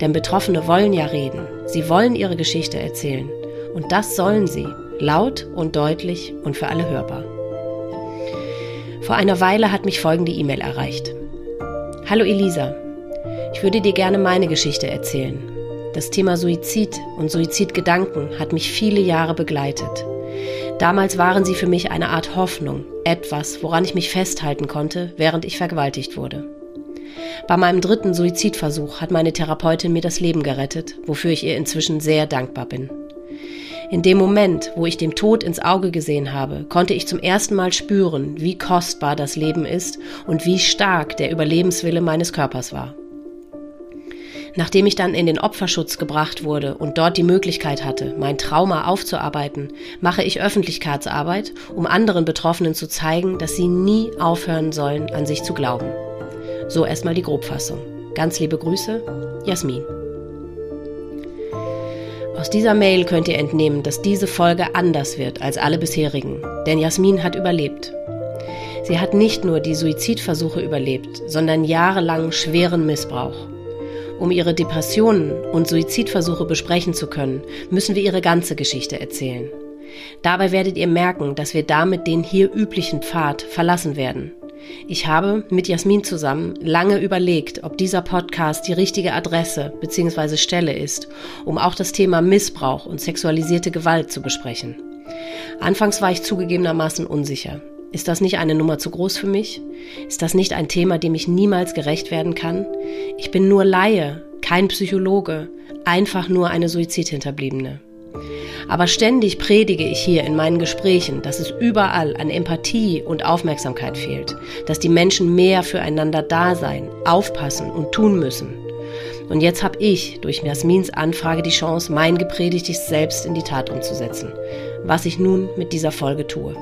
Denn Betroffene wollen ja reden, sie wollen ihre Geschichte erzählen. Und das sollen sie, laut und deutlich und für alle hörbar. Vor einer Weile hat mich folgende E-Mail erreicht. Hallo Elisa, ich würde dir gerne meine Geschichte erzählen. Das Thema Suizid und Suizidgedanken hat mich viele Jahre begleitet. Damals waren sie für mich eine Art Hoffnung, etwas, woran ich mich festhalten konnte, während ich vergewaltigt wurde. Bei meinem dritten Suizidversuch hat meine Therapeutin mir das Leben gerettet, wofür ich ihr inzwischen sehr dankbar bin. In dem Moment, wo ich dem Tod ins Auge gesehen habe, konnte ich zum ersten Mal spüren, wie kostbar das Leben ist und wie stark der Überlebenswille meines Körpers war. Nachdem ich dann in den Opferschutz gebracht wurde und dort die Möglichkeit hatte, mein Trauma aufzuarbeiten, mache ich Öffentlichkeitsarbeit, um anderen Betroffenen zu zeigen, dass sie nie aufhören sollen, an sich zu glauben. So erstmal die Grobfassung. Ganz liebe Grüße, Jasmin. Aus dieser Mail könnt ihr entnehmen, dass diese Folge anders wird als alle bisherigen, denn Jasmin hat überlebt. Sie hat nicht nur die Suizidversuche überlebt, sondern jahrelang schweren Missbrauch. Um ihre Depressionen und Suizidversuche besprechen zu können, müssen wir ihre ganze Geschichte erzählen. Dabei werdet ihr merken, dass wir damit den hier üblichen Pfad verlassen werden. Ich habe mit Jasmin zusammen lange überlegt, ob dieser Podcast die richtige Adresse bzw. Stelle ist, um auch das Thema Missbrauch und sexualisierte Gewalt zu besprechen. Anfangs war ich zugegebenermaßen unsicher. Ist das nicht eine Nummer zu groß für mich? Ist das nicht ein Thema, dem ich niemals gerecht werden kann? Ich bin nur Laie, kein Psychologe, einfach nur eine Suizidhinterbliebene. Aber ständig predige ich hier in meinen Gesprächen, dass es überall an Empathie und Aufmerksamkeit fehlt, dass die Menschen mehr füreinander da sein, aufpassen und tun müssen. Und jetzt habe ich durch Jasmins Anfrage die Chance, mein Gepredigtes selbst in die Tat umzusetzen, was ich nun mit dieser Folge tue.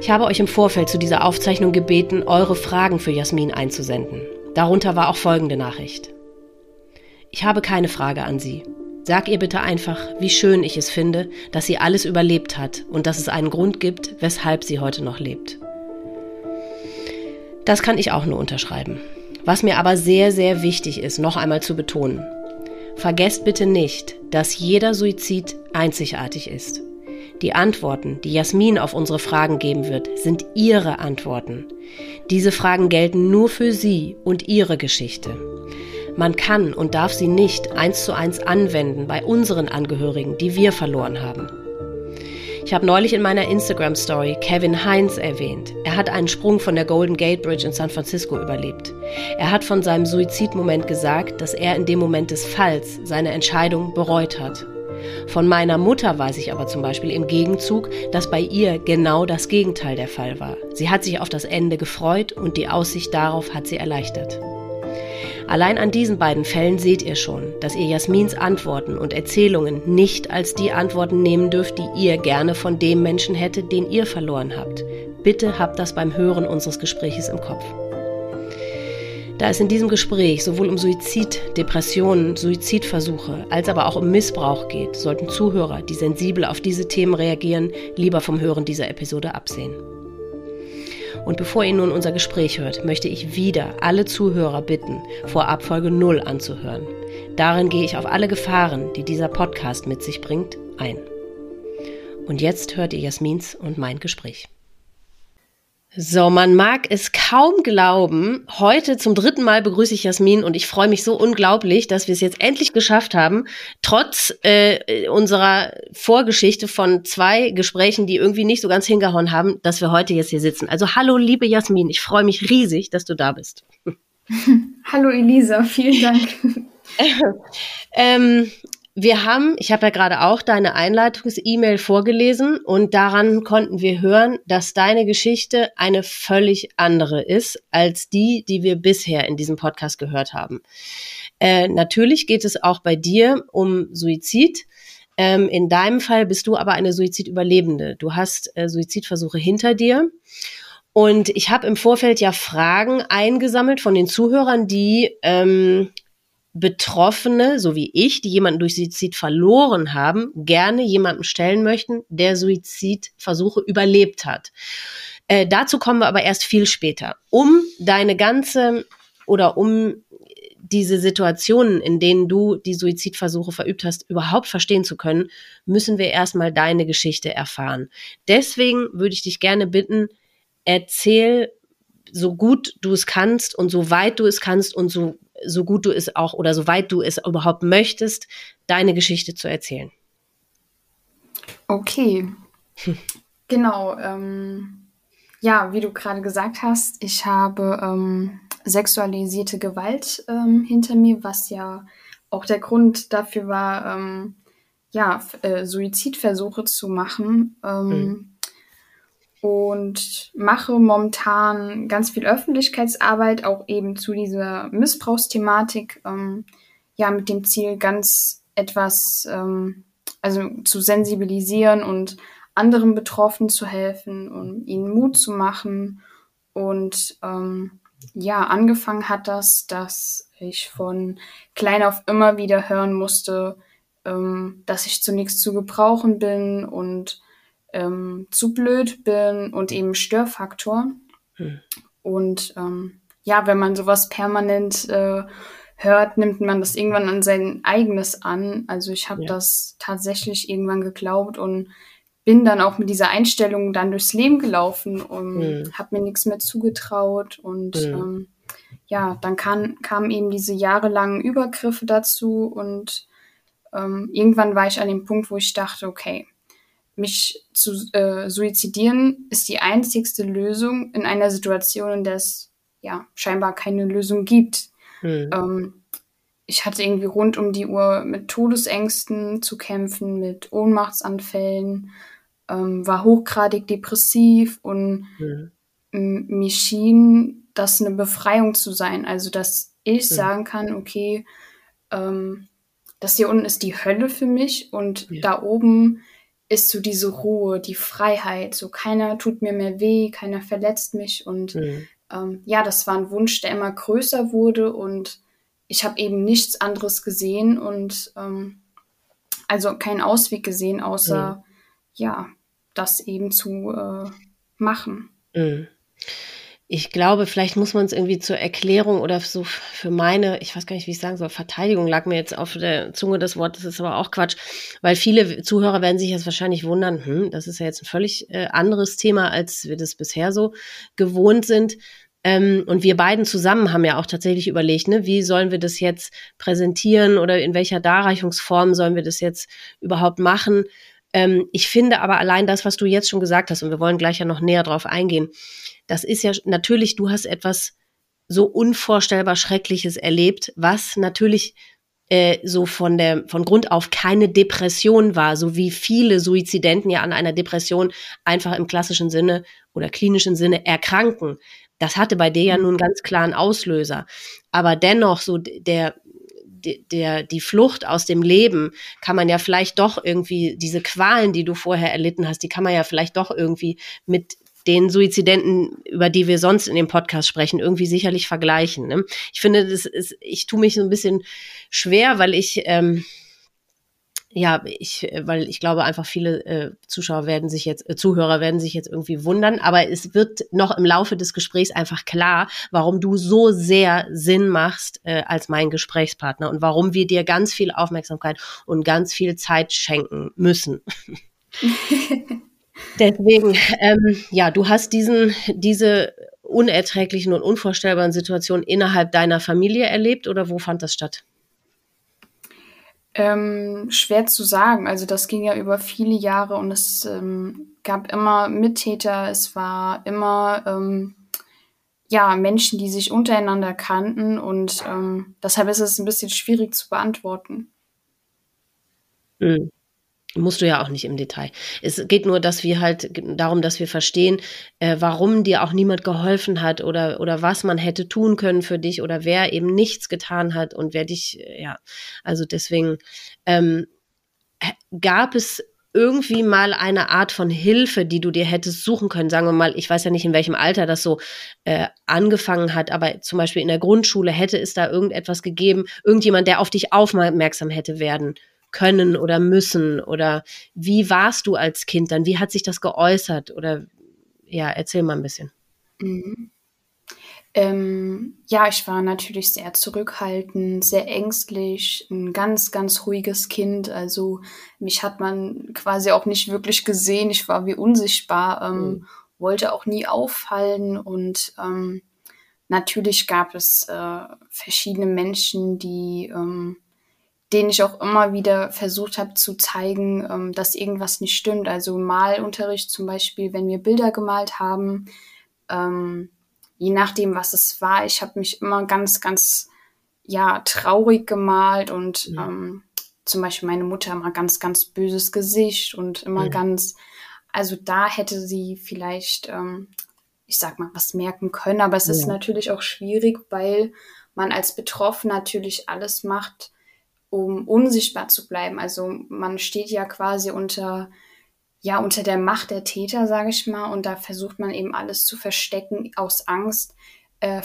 Ich habe euch im Vorfeld zu dieser Aufzeichnung gebeten, eure Fragen für Jasmin einzusenden. Darunter war auch folgende Nachricht. Ich habe keine Frage an Sie. Sag ihr bitte einfach, wie schön ich es finde, dass sie alles überlebt hat und dass es einen Grund gibt, weshalb sie heute noch lebt. Das kann ich auch nur unterschreiben. Was mir aber sehr, sehr wichtig ist, noch einmal zu betonen. Vergesst bitte nicht, dass jeder Suizid einzigartig ist. Die Antworten, die Jasmin auf unsere Fragen geben wird, sind ihre Antworten. Diese Fragen gelten nur für sie und ihre Geschichte. Man kann und darf sie nicht 1:1 anwenden bei unseren Angehörigen, die wir verloren haben. Ich habe neulich in meiner Instagram-Story Kevin Heinz erwähnt. Er hat einen Sprung von der Golden Gate Bridge in San Francisco überlebt. Er hat von seinem Suizidmoment gesagt, dass er in dem Moment des Falls seine Entscheidung bereut hat. Von meiner Mutter weiß ich aber zum Beispiel im Gegenzug, dass bei ihr genau das Gegenteil der Fall war. Sie hat sich auf das Ende gefreut und die Aussicht darauf hat sie erleichtert. Allein an diesen beiden Fällen seht ihr schon, dass ihr Jasmins Antworten und Erzählungen nicht als die Antworten nehmen dürft, die ihr gerne von dem Menschen hättet, den ihr verloren habt. Bitte habt das beim Hören unseres Gespräches im Kopf. Da es in diesem Gespräch sowohl um Suizid, Depressionen, Suizidversuche als aber auch um Missbrauch geht, sollten Zuhörer, die sensibel auf diese Themen reagieren, lieber vom Hören dieser Episode absehen. Und bevor ihr nun unser Gespräch hört, möchte ich wieder alle Zuhörer bitten, vorab Folge 0 anzuhören. Darin gehe ich auf alle Gefahren, die dieser Podcast mit sich bringt, ein. Und jetzt hört ihr Jasmins und mein Gespräch. So, man mag es kaum glauben, heute zum dritten Mal begrüße ich Jasmin und ich freue mich so unglaublich, dass wir es jetzt endlich geschafft haben, trotz unserer Vorgeschichte von 2 Gesprächen, die irgendwie nicht so ganz hingehauen haben, dass wir heute jetzt hier sitzen. Also hallo, liebe Jasmin, ich freue mich riesig, dass du da bist. Hallo Elisa, vielen Dank. Ich habe ja gerade auch deine Einleitungs-E-Mail vorgelesen und daran konnten wir hören, dass deine Geschichte eine völlig andere ist als die wir bisher in diesem Podcast gehört haben. Natürlich geht es auch bei dir um Suizid. In deinem Fall bist du aber eine Suizidüberlebende. Du hast Suizidversuche hinter dir. Und ich habe im Vorfeld ja Fragen eingesammelt von den Zuhörern, die Betroffene, so wie ich, die jemanden durch Suizid verloren haben, gerne jemandem stellen möchten, der Suizidversuche überlebt hat. Dazu kommen wir aber erst viel später. Um diese Situationen, in denen du die Suizidversuche verübt hast, überhaupt verstehen zu können, müssen wir erstmal deine Geschichte erfahren. Deswegen würde ich dich gerne bitten, erzähl so gut du es kannst und so weit du es kannst und so gut du es auch oder so weit du es überhaupt möchtest, deine Geschichte zu erzählen. Okay, genau. Ja, wie du gerade gesagt hast, ich habe sexualisierte Gewalt hinter mir, was ja auch der Grund dafür war, Suizidversuche zu machen. Und mache momentan ganz viel Öffentlichkeitsarbeit, auch eben zu dieser Missbrauchsthematik, mit dem Ziel, ganz etwas zu sensibilisieren und anderen Betroffenen zu helfen und ihnen Mut zu machen. Und angefangen hat das, dass ich von klein auf immer wieder hören musste, dass ich zu nichts zu gebrauchen bin und zu blöd bin und eben Störfaktor. Und wenn man sowas permanent hört, nimmt man das irgendwann an sein eigenes an. Also ich habe das tatsächlich irgendwann geglaubt und bin dann auch mit dieser Einstellung dann durchs Leben gelaufen und habe mir nichts mehr zugetraut. Und dann kamen eben diese jahrelangen Übergriffe dazu und irgendwann war ich an dem Punkt, wo ich dachte, okay, mich zu suizidieren ist die einzigste Lösung in einer Situation, in der es scheinbar keine Lösung gibt. Ich hatte irgendwie rund um die Uhr mit Todesängsten zu kämpfen, mit Ohnmachtsanfällen, war hochgradig depressiv und mir schien das eine Befreiung zu sein. Also, dass ich sagen kann, okay, das hier unten ist die Hölle für mich und da oben ist so diese Ruhe, die Freiheit, so keiner tut mir mehr weh, keiner verletzt mich und das war ein Wunsch, der immer größer wurde und ich habe eben nichts anderes gesehen und keinen Ausweg gesehen, außer das eben zu machen. Ich glaube, vielleicht muss man es irgendwie zur Erklärung oder so für meine, ich weiß gar nicht, wie ich sagen soll, Verteidigung lag mir jetzt auf der Zunge das Wort, das ist aber auch Quatsch, weil viele Zuhörer werden sich jetzt wahrscheinlich wundern, das ist ja jetzt ein völlig anderes Thema, als wir das bisher so gewohnt sind. Und wir beiden zusammen haben ja auch tatsächlich überlegt, ne, wie sollen wir das jetzt präsentieren oder in welcher Darreichungsform sollen wir das jetzt überhaupt machen. Ich finde aber allein das, was du jetzt schon gesagt hast, und wir wollen gleich ja noch näher drauf eingehen, das ist ja natürlich, du hast etwas so unvorstellbar Schreckliches erlebt, was natürlich so von Grund auf keine Depression war, so wie viele Suizidenten ja an einer Depression einfach im klassischen Sinne oder klinischen Sinne erkranken. Das hatte bei dir ja nun ganz klar einen Auslöser. Aber dennoch so die Flucht aus dem Leben kann man ja vielleicht doch irgendwie, diese Qualen, die du vorher erlitten hast, die kann man ja vielleicht doch irgendwie mit den Suizidenten, über die wir sonst in dem Podcast sprechen, irgendwie sicherlich vergleichen. Ne? Ich finde, ich tue mich so ein bisschen schwer, weil ich glaube einfach viele Zuhörer werden sich jetzt irgendwie wundern, aber es wird noch im Laufe des Gesprächs einfach klar, warum du so sehr Sinn machst als mein Gesprächspartner und warum wir dir ganz viel Aufmerksamkeit und ganz viel Zeit schenken müssen. Deswegen, du hast diese unerträglichen und unvorstellbaren Situationen innerhalb deiner Familie erlebt oder wo fand das statt? Schwer zu sagen. Also das ging ja über viele Jahre und es gab immer Mittäter, es war immer Menschen, die sich untereinander kannten und deshalb ist es ein bisschen schwierig zu beantworten. Musst du ja auch nicht im Detail. Es geht nur, dass wir halt darum, dass wir verstehen, warum dir auch niemand geholfen hat oder was man hätte tun können für dich oder wer eben nichts getan hat und wer dich, ja, also deswegen gab es irgendwie mal eine Art von Hilfe, die du dir hättest suchen können. Sagen wir mal, ich weiß ja nicht, in welchem Alter das so angefangen hat, aber zum Beispiel in der Grundschule hätte es da irgendetwas gegeben, irgendjemand, der auf dich aufmerksam hätte werden können oder müssen, oder wie warst du als Kind dann? Wie hat sich das geäußert? Oder ja, erzähl mal ein bisschen. Mhm. Ja, ich war natürlich sehr zurückhaltend, sehr ängstlich, ein ganz, ganz ruhiges Kind. Also mich hat man quasi auch nicht wirklich gesehen. Ich war wie unsichtbar, wollte auch nie auffallen und natürlich gab es verschiedene Menschen, die denen ich auch immer wieder versucht habe zu zeigen, dass irgendwas nicht stimmt. Also Malunterricht zum Beispiel, wenn wir Bilder gemalt haben, je nachdem, was es war, ich habe mich immer ganz, ganz ja traurig gemalt und zum Beispiel meine Mutter immer ganz, ganz böses Gesicht und immer ganz, also da hätte sie vielleicht, ich sag mal, was merken können. Aber es ist natürlich auch schwierig, weil man als Betroffener natürlich alles macht, um unsichtbar zu bleiben. Also man steht ja quasi unter der Macht der Täter, sage ich mal, und da versucht man eben alles zu verstecken aus Angst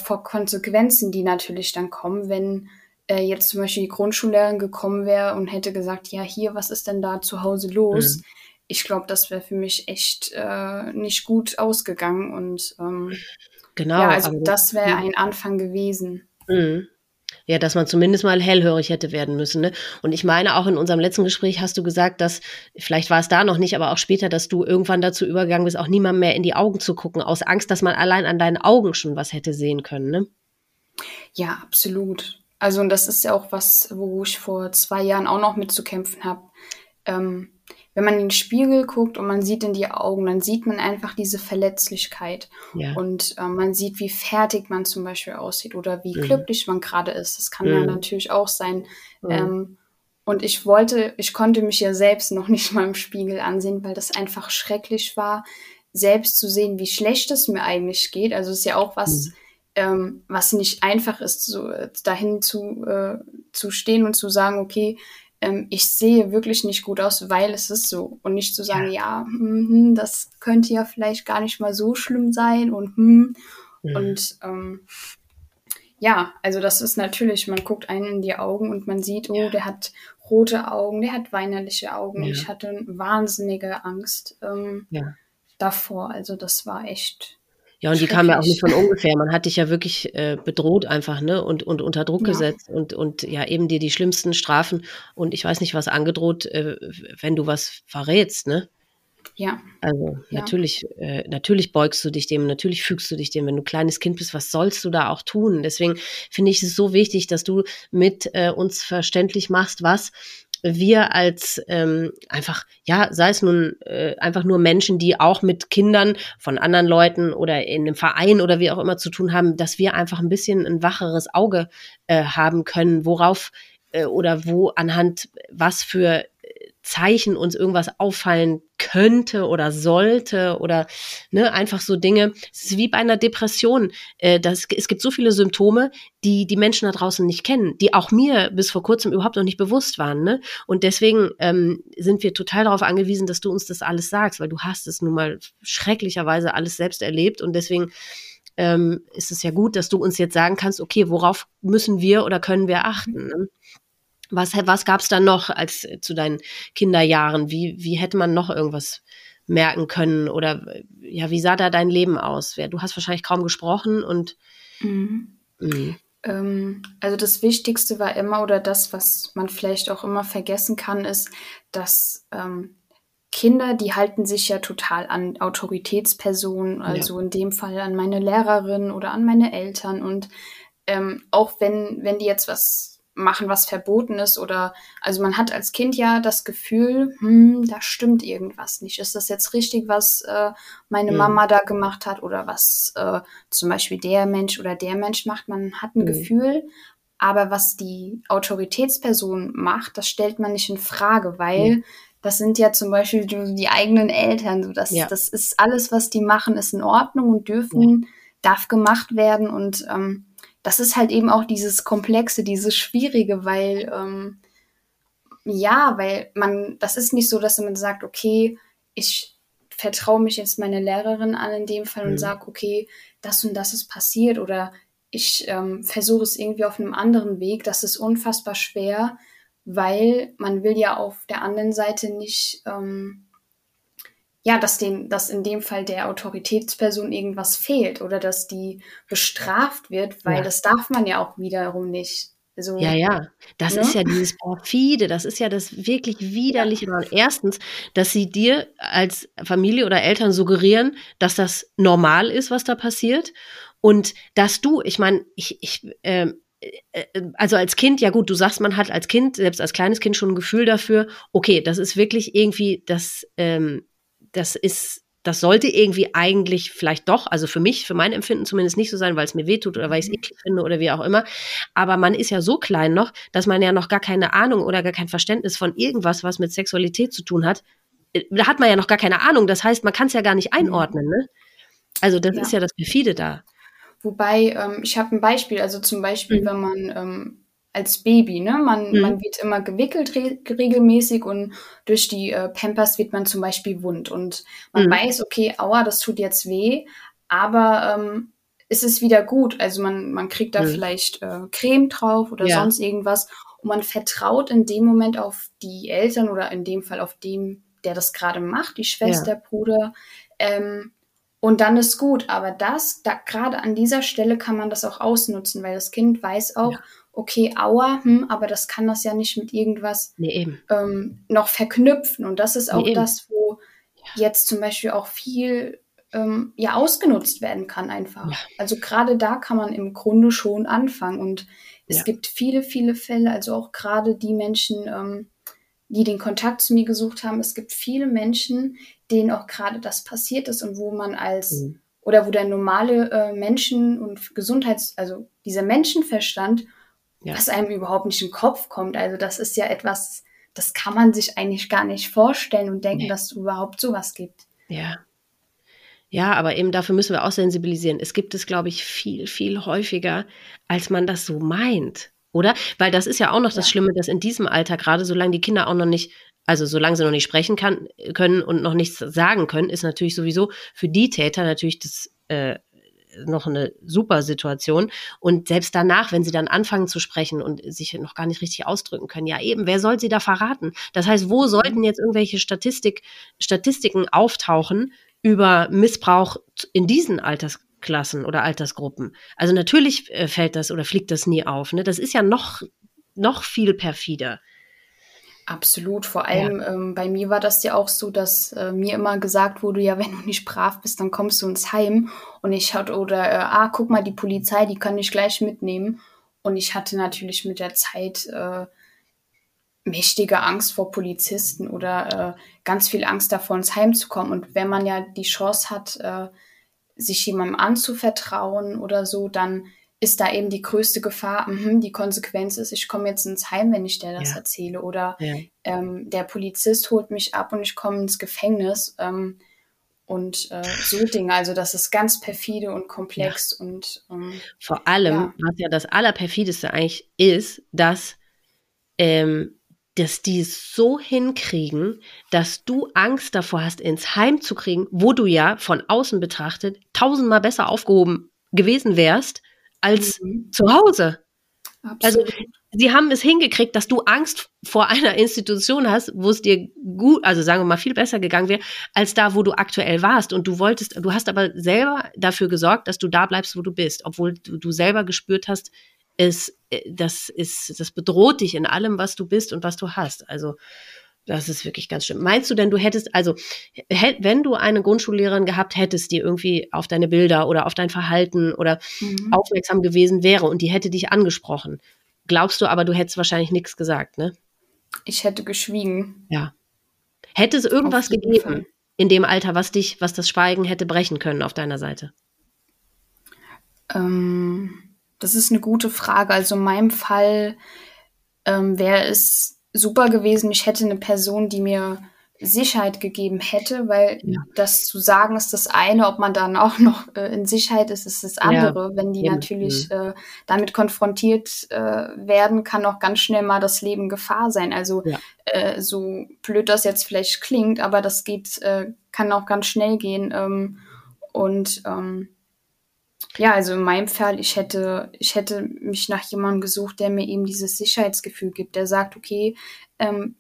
vor Konsequenzen, die natürlich dann kommen, wenn jetzt zum Beispiel die Grundschullehrerin gekommen wäre und hätte gesagt, ja hier, was ist denn da zu Hause los? Mhm. Ich glaube, das wäre für mich echt nicht gut ausgegangen und genau, ja, also das wäre ein Anfang gewesen. Mhm. Ja, dass man zumindest mal hellhörig hätte werden müssen, ne? Und ich meine, auch in unserem letzten Gespräch hast du gesagt, dass, vielleicht war es da noch nicht, aber auch später, dass du irgendwann dazu übergegangen bist, auch niemandem mehr in die Augen zu gucken, aus Angst, dass man allein an deinen Augen schon was hätte sehen können, ne? Ja, absolut. Also, und das ist ja auch was, wo ich vor 2 Jahren auch noch mitzukämpfen habe. Wenn man in den Spiegel guckt und man sieht in die Augen, dann sieht man einfach diese Verletzlichkeit. Ja. Und man sieht, wie fertig man zum Beispiel aussieht oder wie glücklich man gerade ist. Das kann ja natürlich auch sein. Mhm. Und ich konnte mich ja selbst noch nicht mal im Spiegel ansehen, weil das einfach schrecklich war, selbst zu sehen, wie schlecht es mir eigentlich geht. Also es ist ja auch was, was nicht einfach ist, so dahin zu stehen und zu sagen, okay, ich sehe wirklich nicht gut aus, weil es ist so. Und nicht zu sagen, das könnte ja vielleicht gar nicht mal so schlimm sein. Und ja, also das ist natürlich, man guckt einen in die Augen und man sieht, der hat rote Augen, der hat weinerliche Augen. Ja. Ich hatte wahnsinnige Angst davor. Also das war echt... Ja, und die kam ja auch nicht von ungefähr. Man hat dich ja wirklich bedroht einfach, ne, und unter Druck gesetzt und ja eben dir die schlimmsten Strafen und ich weiß nicht was angedroht, wenn du was verrätst, ne? Ja. Also natürlich beugst du dich dem, natürlich fügst du dich dem. Wenn du kleines Kind bist, was sollst du da auch tun? Deswegen finde ich es so wichtig, dass du mit uns verständlich machst, was wir als einfach, ja, sei es nun einfach nur Menschen, die auch mit Kindern von anderen Leuten oder in einem Verein oder wie auch immer zu tun haben, dass wir einfach ein bisschen ein wacheres Auge haben können, worauf oder wo anhand was für Zeichen uns irgendwas auffallen könnte oder sollte oder ne, einfach so Dinge. Es ist wie bei einer Depression. Es gibt so viele Symptome, die Menschen da draußen nicht kennen, die auch mir bis vor kurzem überhaupt noch nicht bewusst waren. Ne? Und deswegen sind wir total darauf angewiesen, dass du uns das alles sagst, weil du hast es nun mal schrecklicherweise alles selbst erlebt und deswegen ist es ja gut, dass du uns jetzt sagen kannst, okay, worauf müssen wir oder können wir achten? Ne? Was gab es dann noch als zu deinen Kinderjahren? Wie hätte man noch irgendwas merken können? Oder ja, wie sah da dein Leben aus? Du hast wahrscheinlich kaum gesprochen und also das Wichtigste war immer, oder das, was man vielleicht auch immer vergessen kann, ist, dass Kinder, die halten sich ja total an Autoritätspersonen, also in dem Fall an meine Lehrerin oder an meine Eltern. Und auch wenn die jetzt was machen, was verboten ist oder, also man hat als Kind ja das Gefühl, da stimmt irgendwas nicht. Ist das jetzt richtig, was meine Mama da gemacht hat oder was zum Beispiel der Mensch oder der Mensch macht? Man hat ein Gefühl, aber was die Autoritätsperson macht, das stellt man nicht in Frage, weil Das sind ja zum Beispiel die eigenen Eltern. Das ist alles, was die machen, ist in Ordnung und darf gemacht werden. Und das ist halt eben auch dieses Komplexe, dieses Schwierige, weil, das ist nicht so, dass man sagt, okay, ich vertraue mich jetzt meine Lehrerin an in dem Fall und sage, okay, das und das ist passiert oder ich versuche es irgendwie auf einem anderen Weg. Das ist unfassbar schwer, weil man will ja auf der anderen Seite nicht, dass in dem Fall der Autoritätsperson irgendwas fehlt oder dass die bestraft wird, weil das darf man ja auch wiederum nicht. So, das ist ja dieses perfide, das ist ja das wirklich Widerliche. Ja. Erstens, dass sie dir als Familie oder Eltern suggerieren, dass das normal ist, was da passiert und dass du, also als Kind, ja gut, du sagst, man hat als Kind, selbst als kleines Kind schon ein Gefühl dafür, okay, das ist wirklich irgendwie, das sollte irgendwie eigentlich vielleicht doch, also für mich, für mein Empfinden zumindest nicht so sein, weil es mir wehtut oder weil ich es eklig finde oder wie auch immer. Aber man ist ja so klein noch, dass man ja noch gar keine Ahnung oder gar kein Verständnis von irgendwas, was mit Sexualität zu tun hat. Da hat man ja noch gar keine Ahnung. Das heißt, man kann es ja gar nicht einordnen, ne? Also das ist ja das Perfide da. Wobei, ich habe ein Beispiel, also zum Beispiel, wenn man als Baby, ne, man wird immer gewickelt regelmäßig und durch die Pampers wird man zum Beispiel wund und man weiß, okay, aua, das tut jetzt weh, aber es ist wieder gut, also man kriegt da vielleicht Creme drauf oder sonst irgendwas und man vertraut in dem Moment auf die Eltern oder in dem Fall auf den, der das gerade macht, die Schwester, Bruder, und dann ist gut, aber gerade an dieser Stelle kann man das auch ausnutzen, weil das Kind weiß auch, okay, aua, aber das kann das ja nicht mit irgendwas noch verknüpfen. Und das ist auch das, wo jetzt zum Beispiel auch viel ausgenutzt werden kann einfach. Ja. Also gerade da kann man im Grunde schon anfangen. Und es gibt viele, viele Fälle, also auch gerade die Menschen, die den Kontakt zu mir gesucht haben, es gibt viele Menschen, denen auch gerade das passiert ist und wo man als... Oder wo der normale Menschen- und also dieser Menschenverstand, was einem überhaupt nicht in den Kopf kommt. Also das ist ja etwas, das kann man sich eigentlich gar nicht vorstellen und denken, dass es überhaupt sowas gibt. Ja. Ja, aber eben dafür müssen wir auch sensibilisieren. Es gibt es, glaube ich, viel, viel häufiger, als man das so meint, oder? Weil das ist ja auch noch das Schlimme, dass in diesem Alter gerade, solange die Kinder auch noch nicht, also solange sie noch nicht sprechen können und noch nichts sagen können, ist natürlich sowieso für die Täter natürlich das noch eine super Situation. Und selbst danach, wenn sie dann anfangen zu sprechen und sich noch gar nicht richtig ausdrücken können, ja eben, wer soll sie da verraten? Das heißt, wo sollten jetzt irgendwelche Statistiken auftauchen über Missbrauch in diesen Altersklassen oder Altersgruppen? Also natürlich fällt das oder fliegt das nie auf, ne? Das ist ja noch viel perfider. Absolut, vor allem bei mir war das ja auch so, dass mir immer gesagt wurde, ja, wenn du nicht brav bist, dann kommst du ins Heim und guck mal, die Polizei, die kann dich gleich mitnehmen und ich hatte natürlich mit der Zeit mächtige Angst vor Polizisten oder ganz viel Angst davor, ins Heim zu kommen und wenn man ja die Chance hat, sich jemandem anzuvertrauen oder so, dann ist da eben die größte Gefahr, die Konsequenz ist, ich komme jetzt ins Heim, wenn ich dir das erzähle oder der Polizist holt mich ab und ich komme ins Gefängnis so Dinge. Also das ist ganz perfide und komplex. Und vor allem, was ja das Allerperfideste eigentlich ist, dass die es so hinkriegen, dass du Angst davor hast, ins Heim zu kriegen, wo du ja von außen betrachtet 1000-mal besser aufgehoben gewesen wärst, als zu Hause. Absolut. Also sie haben es hingekriegt, dass du Angst vor einer Institution hast, wo es dir gut, also sagen wir mal, viel besser gegangen wäre, als da, wo du aktuell warst. Und du hast aber selber dafür gesorgt, dass du da bleibst, wo du bist, obwohl du selber gespürt hast, das bedroht dich in allem, was du bist und was du hast. Also das ist wirklich ganz schlimm. Meinst du denn, du hättest, also wenn du eine Grundschullehrerin gehabt hättest, die irgendwie auf deine Bilder oder auf dein Verhalten oder aufmerksam gewesen wäre und die hätte dich angesprochen, glaubst du aber, du hättest wahrscheinlich nichts gesagt, ne? Ich hätte geschwiegen. Ja. Hätte es irgendwas gegeben in dem Alter, was das Schweigen hätte brechen können auf deiner Seite? Das ist eine gute Frage. Also in meinem Fall wäre es super gewesen. Ich hätte eine Person, die mir Sicherheit gegeben hätte, weil das zu sagen ist das eine, ob man dann auch noch in Sicherheit ist, ist das andere. Ja. Wenn die natürlich damit konfrontiert werden, kann auch ganz schnell mal das Leben Gefahr sein. Also so blöd das jetzt vielleicht klingt, aber das geht, kann auch ganz schnell gehen. Also in meinem Fall, ich hätte mich nach jemandem gesucht, der mir eben dieses Sicherheitsgefühl gibt, der sagt, okay,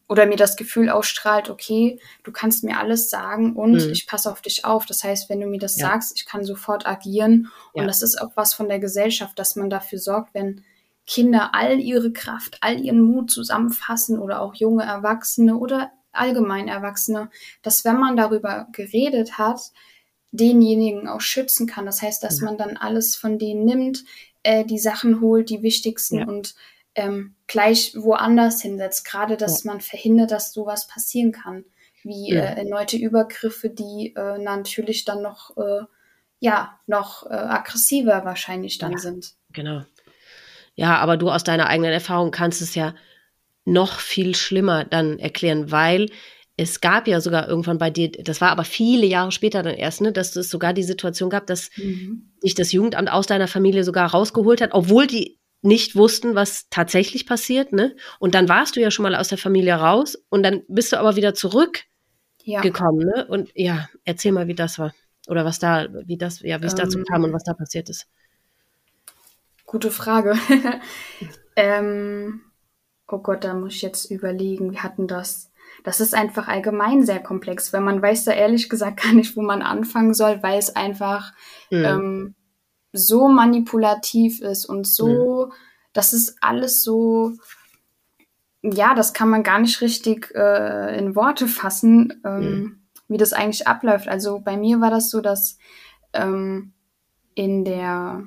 oder mir das Gefühl ausstrahlt, okay, du kannst mir alles sagen und ich passe auf dich auf. Das heißt, wenn du mir das sagst, ich kann sofort agieren. Und das ist auch was von der Gesellschaft, dass man dafür sorgt, wenn Kinder all ihre Kraft, all ihren Mut zusammenfassen oder auch junge Erwachsene oder allgemein Erwachsene, dass wenn man darüber geredet hat, denjenigen auch schützen kann. Das heißt, dass man dann alles von denen nimmt, die Sachen holt, die wichtigsten und gleich woanders hinsetzt. Gerade, dass man verhindert, dass sowas passieren kann, wie erneute Übergriffe, die natürlich dann noch aggressiver wahrscheinlich dann sind. Genau. Ja, aber du aus deiner eigenen Erfahrung kannst es ja noch viel schlimmer dann erklären, weil es gab ja sogar irgendwann bei dir, das war aber viele Jahre später dann erst, ne, dass es sogar die Situation gab, dass dich das Jugendamt aus deiner Familie sogar rausgeholt hat, obwohl die nicht wussten, was tatsächlich passiert, ne? Und dann warst du ja schon mal aus der Familie raus und dann bist du aber wieder zurückgekommen, ne? Und ja, erzähl mal, wie das war oder was da, wie es dazu kam und was da passiert ist. Gute Frage. Oh Gott, da muss ich jetzt überlegen. Wir hatten das. Das ist einfach allgemein sehr komplex, weil man weiß da ehrlich gesagt gar nicht, wo man anfangen soll, weil es einfach so manipulativ ist und so, das ist alles so, das kann man gar nicht richtig in Worte fassen, wie das eigentlich abläuft. Also bei mir war das so, dass in der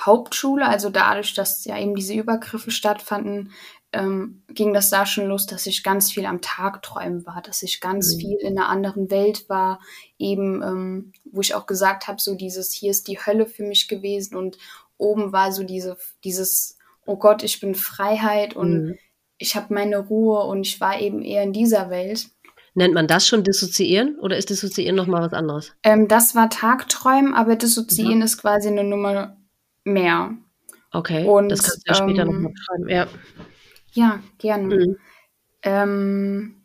Hauptschule, also dadurch, dass ja eben diese Übergriffe stattfanden, ging das da schon los, dass ich ganz viel am Tag träumen war, dass ich ganz viel in einer anderen Welt war, eben, wo ich auch gesagt habe, so dieses, hier ist die Hölle für mich gewesen und oben war so dieses, oh Gott, ich bin Freiheit und ich habe meine Ruhe und ich war eben eher in dieser Welt. Nennt man das schon Dissoziieren oder ist Dissoziieren nochmal was anderes? Das war Tagträumen, aber Dissoziieren ist quasi eine Nummer mehr. Okay, und das kannst du ja später nochmal schreiben, Ja, gerne. In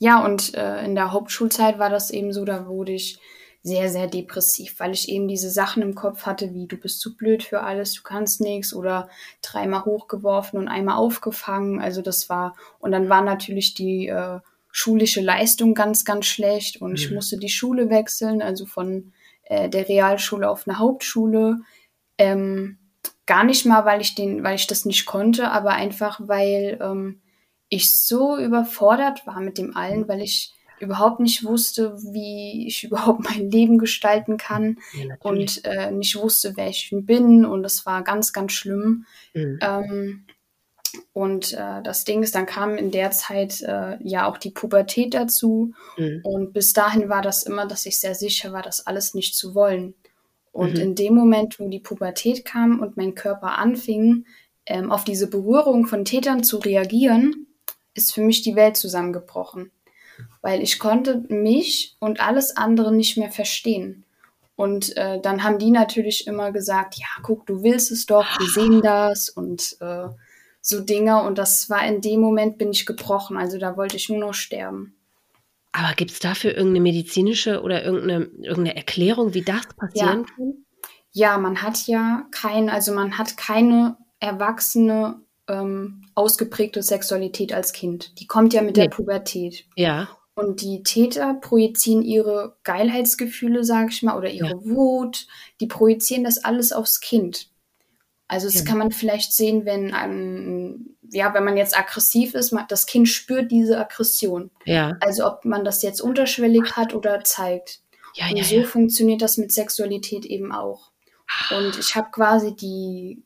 der Hauptschulzeit war das eben so, da wurde ich sehr, sehr depressiv, weil ich eben diese Sachen im Kopf hatte, wie du bist zu blöd für alles, du kannst nichts oder 3-mal hochgeworfen und 1-mal aufgefangen. Also das war, und dann war natürlich die schulische Leistung ganz, ganz schlecht und ich musste die Schule wechseln, also von der Realschule auf eine Hauptschule. Gar nicht mal, weil ich das nicht konnte, aber einfach, weil ich so überfordert war mit dem allen, weil ich überhaupt nicht wusste, wie ich überhaupt mein Leben gestalten kann und nicht wusste, wer ich bin und das war ganz, ganz schlimm. Das Ding ist, dann kam in der Zeit auch die Pubertät dazu und bis dahin war das immer, dass ich sehr sicher war, das alles nicht zu wollen. Und in dem Moment, wo die Pubertät kam und mein Körper anfing, auf diese Berührung von Tätern zu reagieren, ist für mich die Welt zusammengebrochen. Weil ich konnte mich und alles andere nicht mehr verstehen. Und dann haben die natürlich immer gesagt, ja, guck, du willst es doch, wir sehen das und so Dinge. Und das war in dem Moment, bin ich gebrochen. Also da wollte ich nur noch sterben. Aber gibt es dafür irgendeine medizinische oder irgendeine Erklärung, wie das passieren kann? Ja, man hat ja keine erwachsene, ausgeprägte Sexualität als Kind. Die kommt ja mit der Pubertät. Ja. Und die Täter projizieren ihre Geilheitsgefühle, sage ich mal, oder ihre Wut. Die projizieren das alles aufs Kind. Also das kann man vielleicht sehen, wenn man jetzt aggressiv ist, das Kind spürt diese Aggression. Ja. Also ob man das jetzt unterschwellig hat oder zeigt. Ja, und so funktioniert das mit Sexualität eben auch. Und ich habe quasi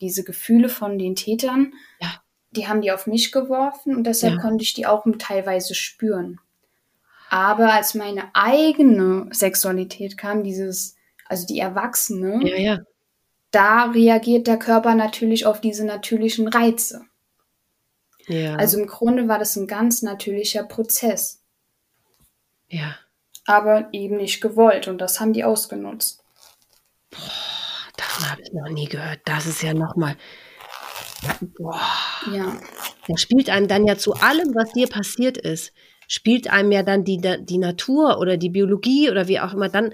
diese Gefühle von den Tätern, die haben die auf mich geworfen und deshalb konnte ich die auch teilweise spüren. Aber als meine eigene Sexualität kam, die Erwachsene, da reagiert der Körper natürlich auf diese natürlichen Reize. Ja. Also im Grunde war das ein ganz natürlicher Prozess. Ja. Aber eben nicht gewollt und das haben die ausgenutzt. Boah, davon habe ich noch nie gehört. Das ist ja nochmal. Boah. Ja. Das spielt einem dann ja zu allem, was dir passiert ist, spielt einem ja dann die Natur oder die Biologie oder wie auch immer dann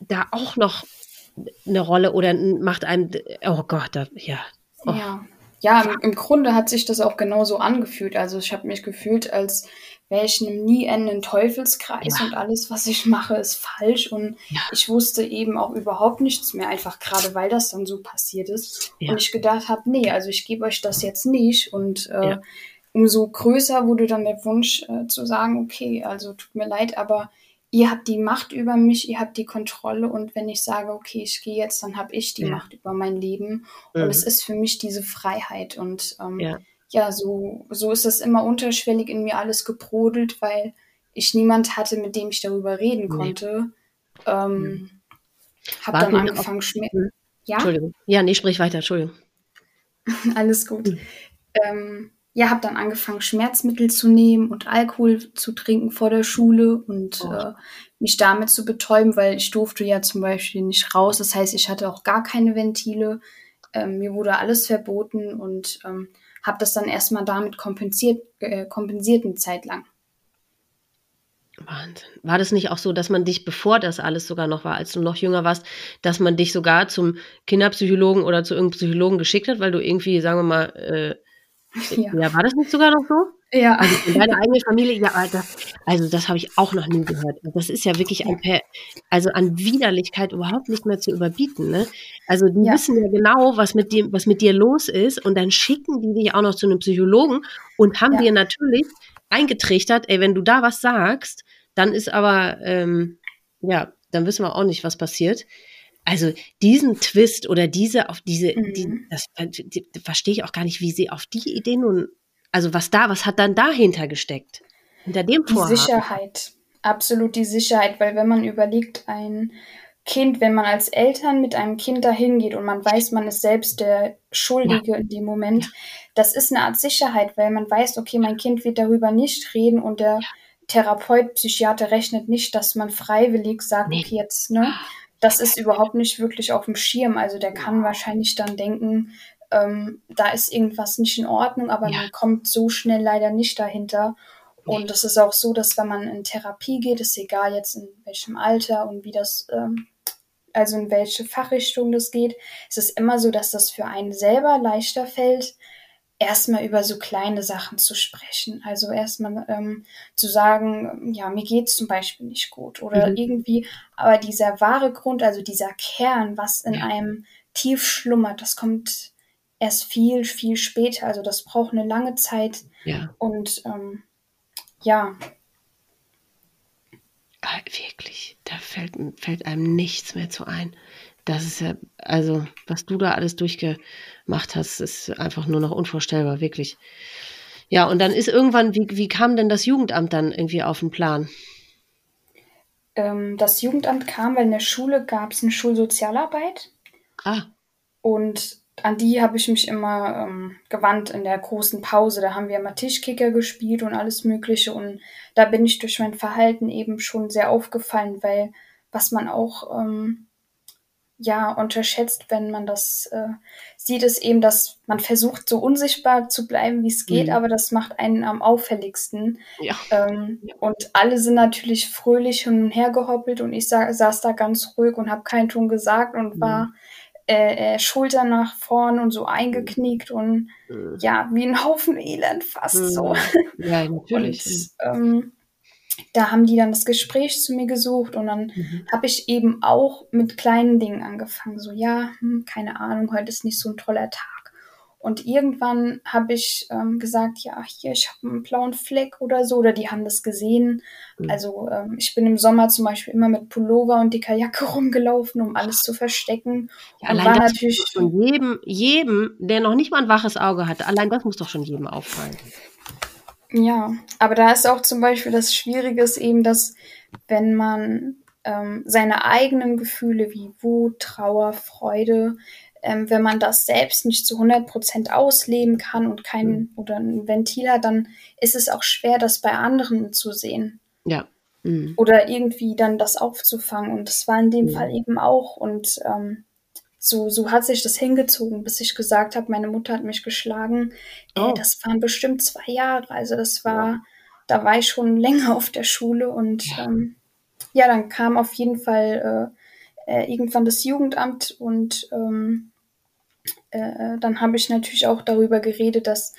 da auch noch eine Rolle oder macht einem, oh Gott, da, ja. Oh. Ja, im Grunde hat sich das auch genauso angefühlt. Also ich habe mich gefühlt, als wäre ich in einem nie endenden Teufelskreis und alles, was ich mache, ist falsch. Und ich wusste eben auch überhaupt nichts mehr, einfach gerade weil das dann so passiert ist. Ja. Und ich gedacht habe, nee, also ich gebe euch das jetzt nicht. Und umso größer wurde dann der Wunsch zu sagen, okay, also tut mir leid, aber ihr habt die Macht über mich, ihr habt die Kontrolle und wenn ich sage, okay, ich gehe jetzt, dann habe ich die Macht über mein Leben und es ist für mich diese Freiheit und so ist es immer unterschwellig in mir alles gebrodelt, weil ich niemand hatte, mit dem ich darüber reden konnte. Habe dann angefangen, Schmerzen. Ja? Entschuldigung. Ja, nee, sprich weiter, Entschuldigung. Alles gut. Habe dann angefangen, Schmerzmittel zu nehmen und Alkohol zu trinken vor der Schule und mich damit zu betäuben, weil ich durfte ja zum Beispiel nicht raus. Das heißt, ich hatte auch gar keine Ventile. Mir wurde alles verboten und habe das dann erstmal damit kompensiert eine Zeit lang. Wahnsinn. War das nicht auch so, dass man dich, bevor das alles sogar noch war, als du noch jünger warst, dass man dich sogar zum Kinderpsychologen oder zu irgendeinem Psychologen geschickt hat, weil du irgendwie, sagen wir mal, ja, war das nicht sogar noch so? Ja. Also in deiner eigenen Familie, ja, Alter. Also das habe ich auch noch nie gehört. Das ist ja wirklich an Widerlichkeit überhaupt nicht mehr zu überbieten, ne? Also die wissen ja genau, was mit dir los ist und dann schicken die dich auch noch zu einem Psychologen und haben dir natürlich eingetrichtert, ey, wenn du da was sagst, dann ist aber, dann wissen wir auch nicht, was passiert. Also diesen Twist oder das verstehe ich auch gar nicht, wie sie auf die Idee nun, also was hat dann dahinter gesteckt? Hinter dem Vorhaben? Die Sicherheit, absolut die Sicherheit, weil wenn man überlegt, wenn man als Eltern mit einem Kind dahin geht und man weiß, man ist selbst der Schuldige in dem Moment, das ist eine Art Sicherheit, weil man weiß, okay, mein Kind wird darüber nicht reden und der Therapeut, Psychiater rechnet nicht, dass man freiwillig sagt, okay, jetzt, ne? Das ist überhaupt nicht wirklich auf dem Schirm. Also der kann wahrscheinlich dann denken, da ist irgendwas nicht in Ordnung, aber man kommt so schnell leider nicht dahinter. Und das ist auch so, dass wenn man in Therapie geht, ist egal jetzt in welchem Alter und wie das, also in welche Fachrichtung das geht, es ist immer so, dass das für einen selber leichter fällt, erstmal über so kleine Sachen zu sprechen. Also erstmal zu sagen, ja, mir geht's zum Beispiel nicht gut oder irgendwie, aber dieser wahre Grund, also dieser Kern, was in einem tief schlummert, das kommt erst viel, viel später. Also das braucht eine lange Zeit und wirklich, da fällt einem nichts mehr zu ein. Das ist ja, also was du da alles durchgemacht hast, ist einfach nur noch unvorstellbar, wirklich. Ja, und dann ist irgendwann, wie kam denn das Jugendamt dann irgendwie auf den Plan? Das Jugendamt kam, weil in der Schule gab es eine Schulsozialarbeit. Ah. Und an die habe ich mich immer gewandt in der großen Pause. Da haben wir immer Tischkicker gespielt und alles Mögliche. Und da bin ich durch mein Verhalten eben schon sehr aufgefallen, weil was man auch unterschätzt, wenn man das sieht, ist eben, dass man versucht, so unsichtbar zu bleiben, wie es geht, aber das macht einen am auffälligsten. Ja. Und alle sind natürlich fröhlich hin und her gehoppelt und ich saß da ganz ruhig und habe keinen Ton gesagt und war Schultern nach vorn und so eingeknickt und wie ein Haufen Elend fast so. Ja, natürlich. Und, da haben die dann das Gespräch zu mir gesucht und dann habe ich eben auch mit kleinen Dingen angefangen. So, keine Ahnung, heute ist nicht so ein toller Tag. Und irgendwann habe ich gesagt, ich habe einen blauen Fleck oder so. Oder die haben das gesehen. Mhm. Also ich bin im Sommer zum Beispiel immer mit Pullover und dicker Jacke rumgelaufen, um alles zu verstecken. Ja, und allein war das natürlich schon jedem, der noch nicht mal ein waches Auge hatte, allein das muss doch schon jedem auffallen. Ja, aber da ist auch zum Beispiel das Schwierige ist eben, dass wenn man seine eigenen Gefühle wie Wut, Trauer, Freude, wenn man das selbst nicht zu 100% ausleben kann und kein oder ein Ventil hat, dann ist es auch schwer, das bei anderen zu sehen. Ja. oder irgendwie dann das aufzufangen. Und das war in dem Fall eben auch. Und so hat sich das hingezogen, bis ich gesagt habe, meine Mutter hat mich geschlagen. Das waren bestimmt 2 Jahre. Also das war, da war ich schon länger auf der Schule. Und dann kam auf jeden Fall irgendwann das Jugendamt und dann habe ich natürlich auch darüber geredet, dass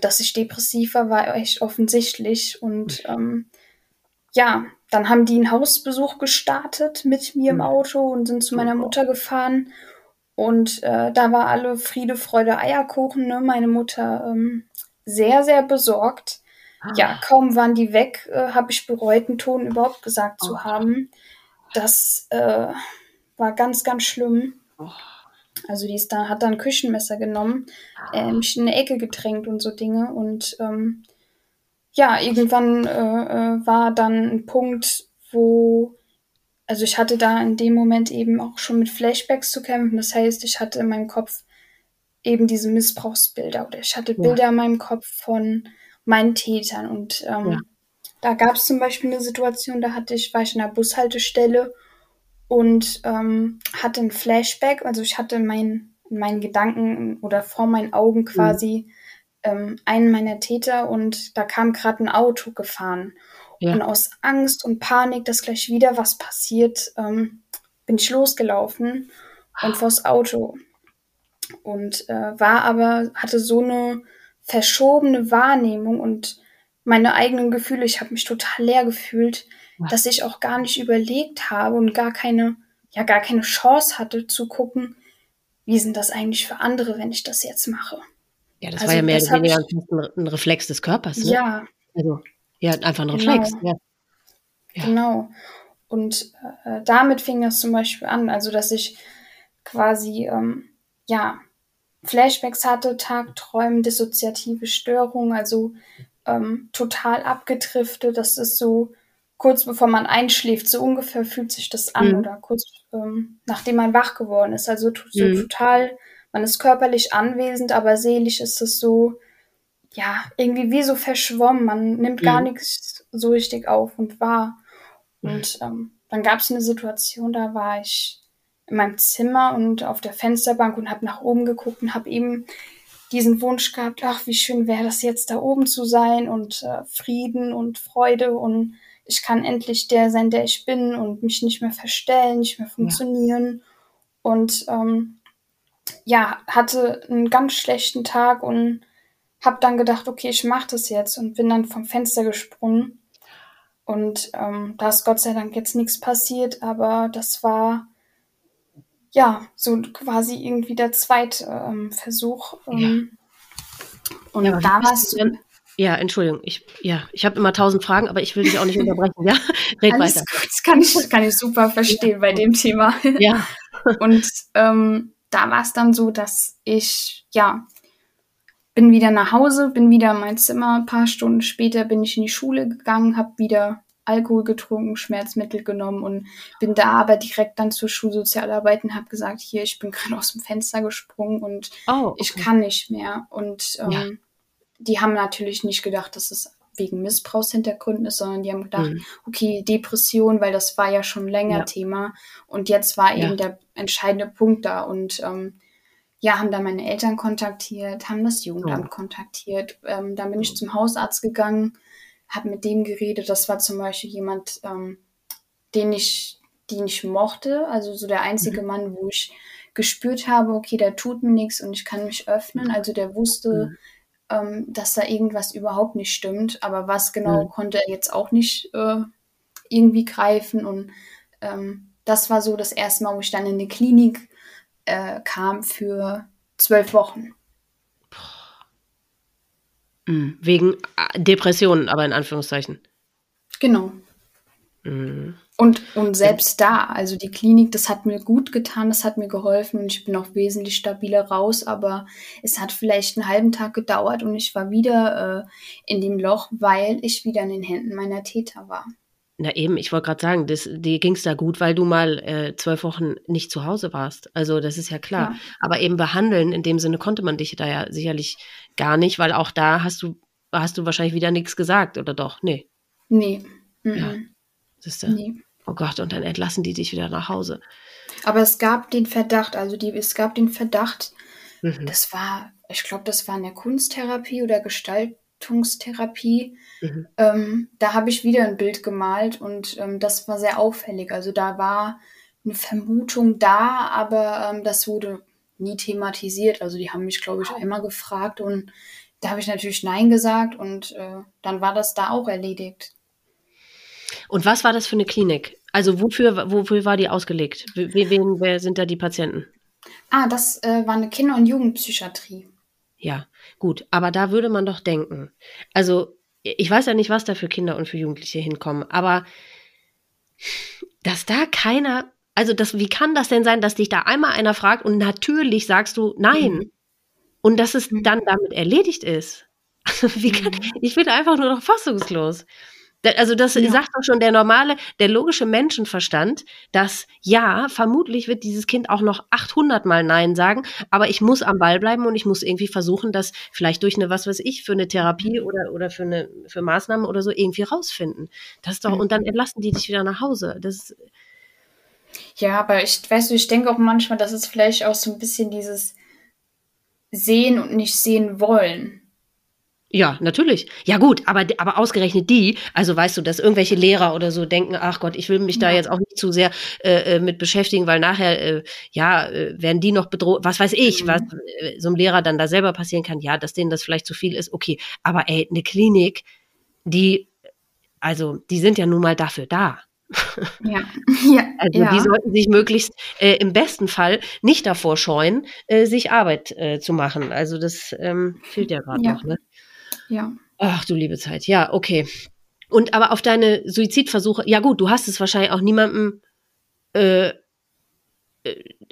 dass ich depressiver war, echt offensichtlich. Und dann haben die einen Hausbesuch gestartet mit mir im Auto und sind zu meiner Mutter gefahren. Und da war alle Friede, Freude, Eierkuchen, ne? Meine Mutter sehr, sehr besorgt. Ja, kaum waren die weg, habe ich bereut, einen Ton überhaupt gesagt zu haben. Das war ganz, ganz schlimm. Also die ist da, hat da ein Küchenmesser genommen, mich in eine Ecke gedrängt und so Dinge. Und irgendwann war dann ein Punkt, wo, also ich hatte da in dem Moment eben auch schon mit Flashbacks zu kämpfen. Das heißt, ich hatte in meinem Kopf eben diese Missbrauchsbilder oder ich hatte Bilder in meinem Kopf von meinen Tätern. Und da gab es zum Beispiel eine Situation, da war ich in der Bushaltestelle und hatte ein Flashback, also ich hatte in meinen Gedanken oder vor meinen Augen quasi einen meiner Täter und da kam gerade ein Auto gefahren. Ja. Und aus Angst und Panik, dass gleich wieder was passiert, bin ich losgelaufen und vors Auto. Und hatte so eine verschobene Wahrnehmung und meine eigenen Gefühle, ich habe mich total leer gefühlt, dass ich auch gar nicht überlegt habe und gar keine Chance hatte zu gucken, wie sind das eigentlich für andere, wenn ich das jetzt mache. Ja, das war ja mehr oder weniger ein Reflex des Körpers, ne? Ja. Also, ja, einfach ein Reflex. Genau. Ja. Ja. Genau. Und damit fing das zum Beispiel an, also dass ich quasi, Flashbacks hatte, Tagträumen, dissoziative Störungen, also total abgedriftet, das ist so, kurz bevor man einschläft, so ungefähr fühlt sich das an oder kurz nachdem man wach geworden ist. Also so total, man ist körperlich anwesend, aber seelisch ist es so, irgendwie wie so verschwommen. Man nimmt gar nichts so richtig auf und wahr. Und dann gab es eine Situation, da war ich in meinem Zimmer und auf der Fensterbank und habe nach oben geguckt und habe eben diesen Wunsch gehabt, ach, wie schön wäre das jetzt, da oben zu sein und Frieden und Freude und ich kann endlich der sein, der ich bin und mich nicht mehr verstellen, nicht mehr funktionieren. Ja. Und hatte einen ganz schlechten Tag und habe dann gedacht, okay, ich mache das jetzt und bin dann vom Fenster gesprungen. Und da ist Gott sei Dank jetzt nichts passiert, aber das war so quasi irgendwie der zweite Versuch. Und da warst du dann. Ja, Entschuldigung, ich habe immer 1000 Fragen, aber ich will dich auch nicht unterbrechen, ja? Red alles weiter. Gut, das kann ich super verstehen bei dem Thema. Ja. Und da war es dann so, dass ich, bin wieder nach Hause, bin wieder in mein Zimmer, ein paar Stunden später bin ich in die Schule gegangen, habe wieder Alkohol getrunken, Schmerzmittel genommen und bin da aber direkt dann zur Schulsozialarbeit und habe gesagt, hier, ich bin gerade aus dem Fenster gesprungen und ich kann nicht mehr. Und die haben natürlich nicht gedacht, dass es wegen Missbrauchshintergründen ist, sondern die haben gedacht, okay, Depression, weil das war ja schon länger Thema. Und jetzt war eben der entscheidende Punkt da. Und haben dann meine Eltern kontaktiert, haben das Jugendamt kontaktiert. Dann bin ich zum Hausarzt gegangen, habe mit dem geredet. Das war zum Beispiel jemand, den ich mochte. Also so der einzige Mann, wo ich gespürt habe, okay, der tut mir nichts und ich kann mich öffnen. Also der wusste, dass da irgendwas überhaupt nicht stimmt, aber was genau konnte er jetzt auch nicht irgendwie greifen und das war so das erste Mal, wo ich dann in eine Klinik kam für 12 Wochen. Wegen Depressionen, aber in Anführungszeichen. Genau. Und selbst da, also die Klinik, das hat mir gut getan, das hat mir geholfen und ich bin auch wesentlich stabiler raus, aber es hat vielleicht einen halben Tag gedauert und ich war wieder in dem Loch, weil ich wieder in den Händen meiner Täter war. Na eben, ich wollte gerade sagen, dir ging es da gut, weil du mal 12 Wochen nicht zu Hause warst. Also das ist ja klar. Ja. Aber eben behandeln, in dem Sinne konnte man dich da ja sicherlich gar nicht, weil auch da hast du wahrscheinlich wieder nichts gesagt, oder doch? Nee. Ja, siehst du? Nee. Oh Gott, und dann entlassen die dich wieder nach Hause. Aber es gab den Verdacht, das war, ich glaube, das war eine Kunsttherapie oder Gestaltungstherapie. Mhm. Da habe ich wieder ein Bild gemalt und das war sehr auffällig. Also da war eine Vermutung da, aber das wurde nie thematisiert. Also die haben mich, glaube ich, einmal gefragt und da habe ich natürlich Nein gesagt und dann war das da auch erledigt. Und was war das für eine Klinik? Also wofür war die ausgelegt? Wer sind da die Patienten? Das war eine Kinder- und Jugendpsychiatrie. Ja, gut. Aber da würde man doch denken. Also ich weiß ja nicht, was da für Kinder und für Jugendliche hinkommen. Aber dass da keiner... Also wie kann das denn sein, dass dich da einmal einer fragt und natürlich sagst du nein. Mhm. Und dass es dann damit erledigt ist? Ich bin einfach nur noch fassungslos. Also das sagt doch schon der normale, der logische Menschenverstand, dass ja, vermutlich wird dieses Kind auch noch 800 Mal Nein sagen, aber ich muss am Ball bleiben und ich muss irgendwie versuchen, das vielleicht durch eine, was weiß ich, für eine Therapie oder für Maßnahmen oder so irgendwie rausfinden. Das ist doch, und dann entlassen die dich wieder nach Hause. Das, ja, aber ich denke auch manchmal, dass es vielleicht auch so ein bisschen dieses Sehen und nicht sehen wollen. Ja, natürlich. Ja gut, aber ausgerechnet die, also weißt du, dass irgendwelche Lehrer oder so denken, ach Gott, ich will mich da jetzt auch nicht zu sehr mit beschäftigen, weil nachher, werden die noch bedroht, was weiß ich, was so einem Lehrer dann da selber passieren kann, ja, dass denen das vielleicht zu viel ist, okay. Aber ey, eine Klinik, die sind ja nun mal dafür da. Ja. Also die sollten sich möglichst im besten Fall nicht davor scheuen, sich Arbeit zu machen. Also das fehlt ja gerade noch, ne? Ja. Ach du liebe Zeit, ja, okay. Und aber auf deine Suizidversuche, ja gut, du hast es wahrscheinlich auch niemandem,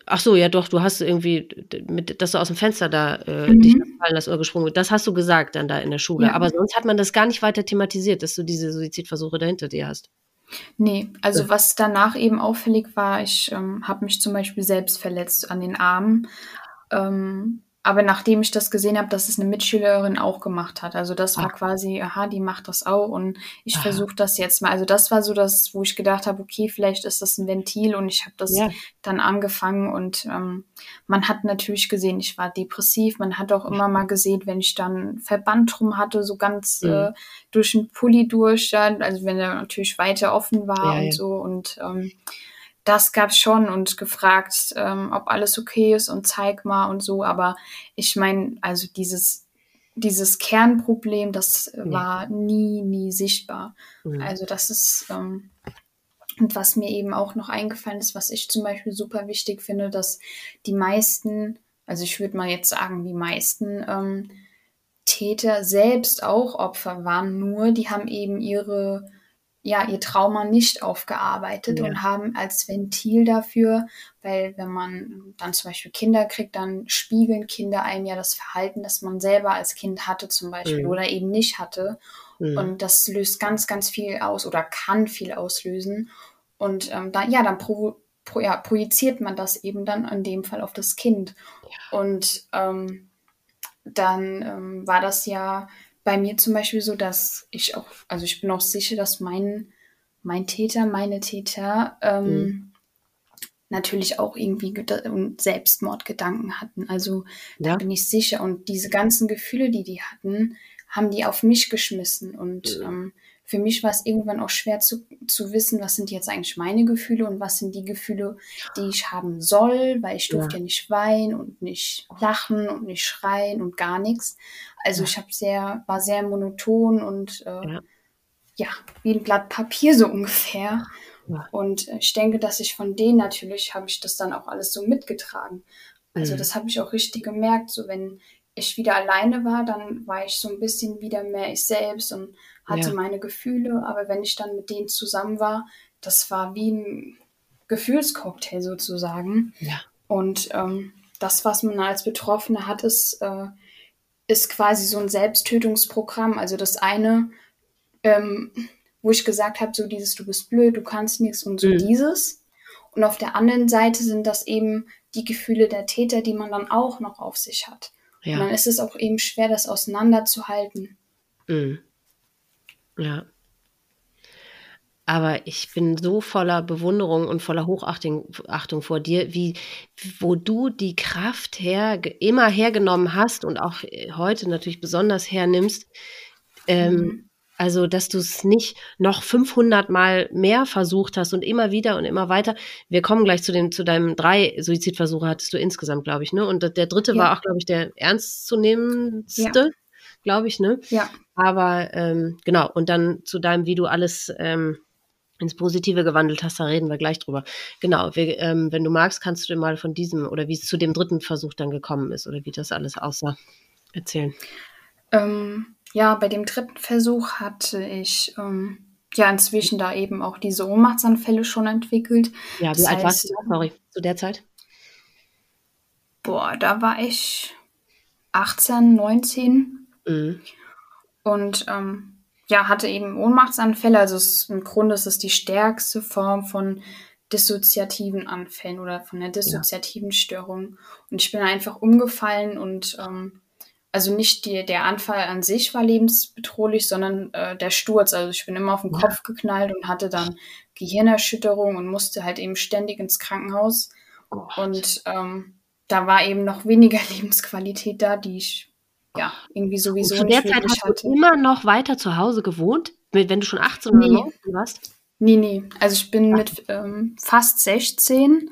ach so, ja doch, du hast irgendwie, dass du aus dem Fenster da dich fallen das Ohr gesprungen wird, das hast du gesagt dann da in der Schule, aber sonst hat man das gar nicht weiter thematisiert, dass du diese Suizidversuche dahinter dir hast. Nee, also was danach eben auffällig war, ich habe mich zum Beispiel selbst verletzt an den Armen, aber nachdem ich das gesehen habe, dass es eine Mitschülerin auch gemacht hat. Also das war quasi, die macht das auch und ich versuche das jetzt mal. Also das war so das, wo ich gedacht habe, okay, vielleicht ist das ein Ventil und ich habe das dann angefangen und man hat natürlich gesehen, ich war depressiv. Man hat auch immer mal gesehen, wenn ich dann Verband drum hatte, so ganz durch den Pulli durch, also wenn er natürlich weiter offen war so und das gab's schon und gefragt, ob alles okay ist und zeig mal und so. Aber ich meine, also dieses Kernproblem, das war nie sichtbar. Mhm. Also das ist, und was mir eben auch noch eingefallen ist, was ich zum Beispiel super wichtig finde, dass die meisten, also ich würde mal jetzt sagen, die meisten Täter selbst auch Opfer waren, nur die haben eben ihr Trauma nicht aufgearbeitet und haben als Ventil dafür, weil wenn man dann zum Beispiel Kinder kriegt, dann spiegeln Kinder einem ja das Verhalten, das man selber als Kind hatte zum Beispiel oder eben nicht hatte. Und das löst ganz, ganz viel aus oder kann viel auslösen. Und dann projiziert man das eben dann in dem Fall auf das Kind. Ja. Und dann war das ja... Bei mir zum Beispiel so, dass ich auch, also ich bin auch sicher, dass meine Täter natürlich auch irgendwie Selbstmordgedanken hatten. Also da bin ich sicher. Und diese ganzen Gefühle, die hatten, haben die auf mich geschmissen. Und für mich war es irgendwann auch schwer zu wissen, was sind jetzt eigentlich meine Gefühle und was sind die Gefühle, die ich haben soll, weil ich durfte ja nicht weinen und nicht lachen und nicht schreien und gar nichts. Also ich war sehr monoton und wie ein Blatt Papier so ungefähr. Ja. Und ich denke, dass ich von denen natürlich, habe ich das dann auch alles so mitgetragen. Also das habe ich auch richtig gemerkt. So wenn ich wieder alleine war, dann war ich so ein bisschen wieder mehr ich selbst und hatte meine Gefühle. Aber wenn ich dann mit denen zusammen war, das war wie ein Gefühlscocktail sozusagen. Ja. Und das, was man als Betroffene hat, ist quasi so ein Selbsttötungsprogramm. Also das eine, wo ich gesagt habe, so dieses, du bist blöd, du kannst nichts und so dieses. Und auf der anderen Seite sind das eben die Gefühle der Täter, die man dann auch noch auf sich hat. Ja. Und dann ist es auch eben schwer, das auseinanderzuhalten. Mhm. Ja. Aber ich bin so voller Bewunderung und voller Hochachtung vor dir, wo du die Kraft immer hergenommen hast und auch heute natürlich besonders hernimmst, also dass du es nicht noch 500 Mal mehr versucht hast und immer wieder und immer weiter. Wir kommen gleich zu deinem 3 Suizidversuche hattest du insgesamt, glaube ich, ne? Und der 3. war auch, glaube ich, der ernstzunehmendste. Ja. Glaube ich, ne? Ja. Aber genau, und dann zu deinem, wie du alles ins Positive gewandelt hast, da reden wir gleich drüber. Genau, wenn du magst, kannst du dir mal von diesem oder wie es zu dem 3. Versuch dann gekommen ist oder wie das alles aussah, erzählen. Ja, bei dem 3. Versuch hatte ich inzwischen da eben auch diese Ohnmachtsanfälle schon entwickelt. Ja, wie alt warst du, sorry, zu der Zeit? Boah, da war ich 18, 19. Mhm. Und hatte eben Ohnmachtsanfälle, also im Grunde ist es die stärkste Form von dissoziativen Anfällen oder von der dissoziativen Störung. Und ich bin einfach umgefallen und also nicht der Anfall an sich war lebensbedrohlich, sondern der Sturz. Also ich bin immer auf den Kopf geknallt und hatte dann Gehirnerschütterung und musste halt eben ständig ins Krankenhaus. Oh, und da war eben noch weniger Lebensqualität da, die ich irgendwie sowieso. Zu der Zeit hast du immer noch weiter zu Hause gewohnt, wenn du schon 18 oder 19 warst? Nee. Also ich bin mit fast 16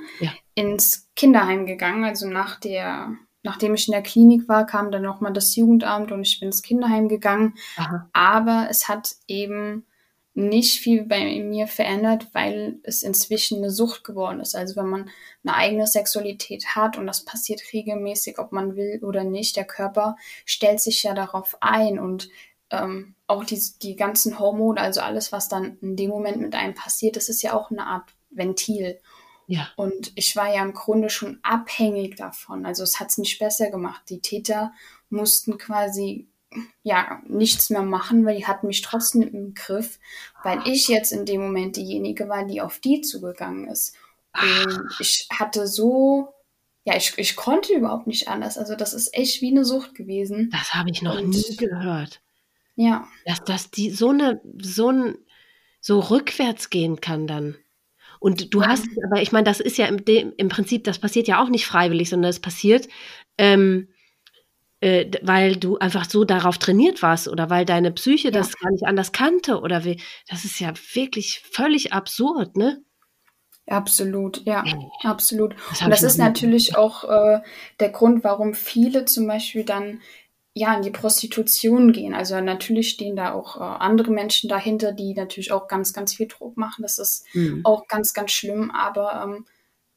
ins Kinderheim gegangen. Also nachdem ich in der Klinik war, kam dann nochmal das Jugendamt und ich bin ins Kinderheim gegangen. Aha. Aber es hat eben nicht viel bei mir verändert, weil es inzwischen eine Sucht geworden ist. Also wenn man eine eigene Sexualität hat und das passiert regelmäßig, ob man will oder nicht, der Körper stellt sich ja darauf ein und auch die ganzen Hormone, also alles, was dann in dem Moment mit einem passiert, das ist ja auch eine Art Ventil. Ja. Und ich war ja im Grunde schon abhängig davon. Also es hat es nicht besser gemacht. Die Täter mussten quasi nichts mehr machen, weil die hatten mich trotzdem im Griff, weil ich jetzt in dem Moment diejenige war, die auf die zugegangen ist. Und ich hatte ich konnte überhaupt nicht anders. Also das ist echt wie eine Sucht gewesen. Das habe ich noch nie gehört. Ja. Dass die so rückwärts gehen kann dann. Und du hast, aber ich meine, das ist ja im Prinzip, das passiert ja auch nicht freiwillig, sondern es passiert, weil du einfach so darauf trainiert warst oder weil deine Psyche das gar nicht anders kannte oder wie. Das ist ja wirklich völlig absurd, ne? Absolut, absolut. Und das ist natürlich auch der Grund, warum viele zum Beispiel dann in die Prostitution gehen. Also natürlich stehen da auch andere Menschen dahinter, die natürlich auch ganz, ganz viel Druck machen. Das ist auch ganz, ganz schlimm, aber